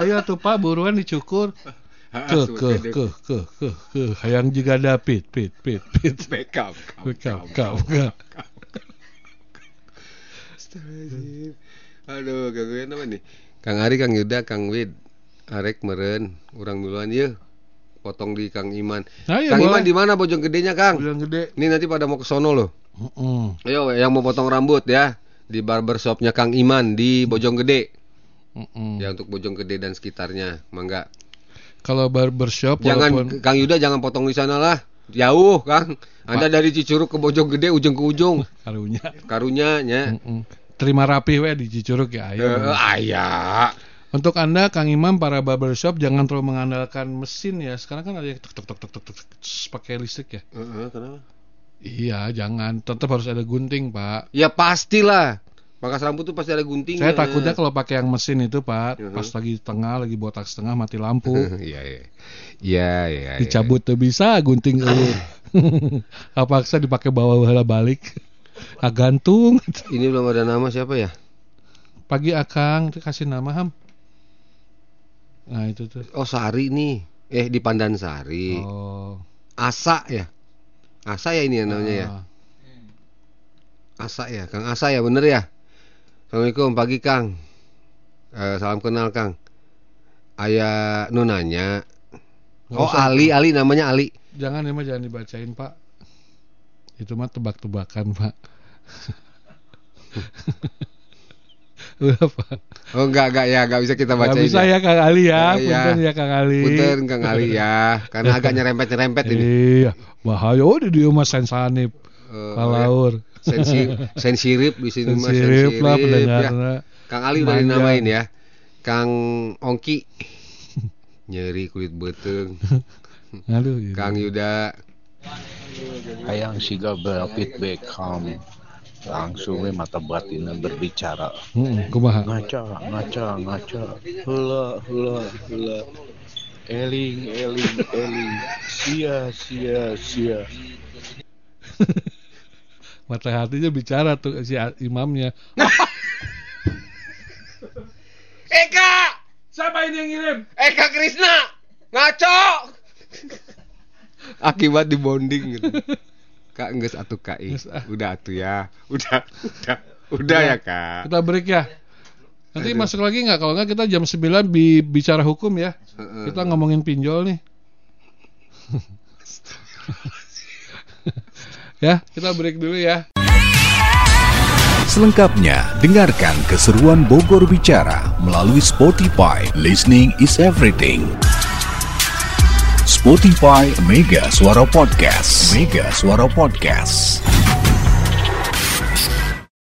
Hayang tuh Pak, buruan dicukur. Keh, keh, keh, keh, keh, keh. Hayang jika David, pit, pit, pit. Back up, back up, back up, back up. Aduh, gangguan apa nih? Kang Ari, Kang Yuda, Kang Wid. Arek meren, urang duluan yeuh. Potong di Kang Iman. Nah, iya, Kang boleh. Iman di mana Bojong Gedenya, Kang? Bojong Gede. Ini nanti pada mau ke sono loh. Uh-uh. Ayo yang mau potong rambut ya di barbershopnya Kang Iman di Bojong Gede. Uh-uh. Ya untuk Bojong Gede dan sekitarnya, mangga. Kalau barbershop jangan walaupun... Kang Yuda jangan potong di sana lah. Jauh, Kang. Anda Ma- dari Cicurug ke Bojong Gede ujung ke ujung. Karunya. Karunya nya. Uh-uh. Terima rapih we di Cicurug ya, ayo. Uh, ayah. Untuk Anda, Kang Imam, para barbershop jangan terlalu mengandalkan mesin ya. Sekarang kan ada yang tuk-tuk-tuk-tuk-tuk pakai listrik ya. Uh-huh, kenapa? Iya, jangan. Tetap harus ada gunting, Pak. Ya pastilah. Pangkas rambut tuh pasti ada guntingnya. Saya takutnya kalau pakai yang mesin itu, Pak, uh-huh. pas lagi tengah, lagi botak setengah, mati lampu. Iya, iya. Iya, iya. Dicabut tuh bisa, gunting dulu. Apaksa dipakai bawa-bawa balik. Ah, gantung. Ini belum ada nama siapa ya? Pagi Akang, kasih nama, Ham. Nah itu tuh. Oh Sari nih, eh di Pandansari. Oh. Asa ya, Asa ya ini ya namanya ah. ya. Asa ya, Kang Asa ya bener ya. Assalamualaikum pagi Kang. Eh, salam kenal Kang. Ayah nunanya. Oh usah, Ali, Pak. Ali namanya Ali. Jangan emang jangan dibacain Pak. Itu mah tebak-tebakan Pak. Apa? Oh enggak enggak ya enggak bisa kita baca ini. Bisa ya Kang Ali ya, punten ya Kang Ali. Punten Kang Ali ya, karena agak nyerempet-nyerempet ini. Iya, bahaya di dieu mah sansanip. Palaur. Sensirip, sensirip di sini mah sensirip lah pendengarna. Kang Ali udah dinamain ya. Kang Ongki. Nyeri kulit beuteung. Aduh. Kang Yuda. Hayang siga David Beckham. Langsung we mata batinna berbicara. Hmm, kumaha? Ngaca, ngaca, ngaca. Heula, heula, heula. Eling, eling, eling. Sia, sia, sia. Mata hatinya bicara tuh si imamnya. Eka, siapa ini yang ngirim? Eka Krisna. Ngaco. Akibat dibonding gitu. Kak nges atuh K I. Udah atuh ya. Udah, udah, udah ya, ya Kak. Kita break ya. Nanti Aduh. masuk lagi enggak? Kalau enggak kita jam sembilan bi- bicara hukum ya. Uh-uh. Kita ngomongin pinjol nih. Ya, kita break dulu ya. Selengkapnya dengarkan keseruan Bogor Bicara melalui Spotify. Listening is everything. Spotify Mega Suara Podcast Mega Suara Podcast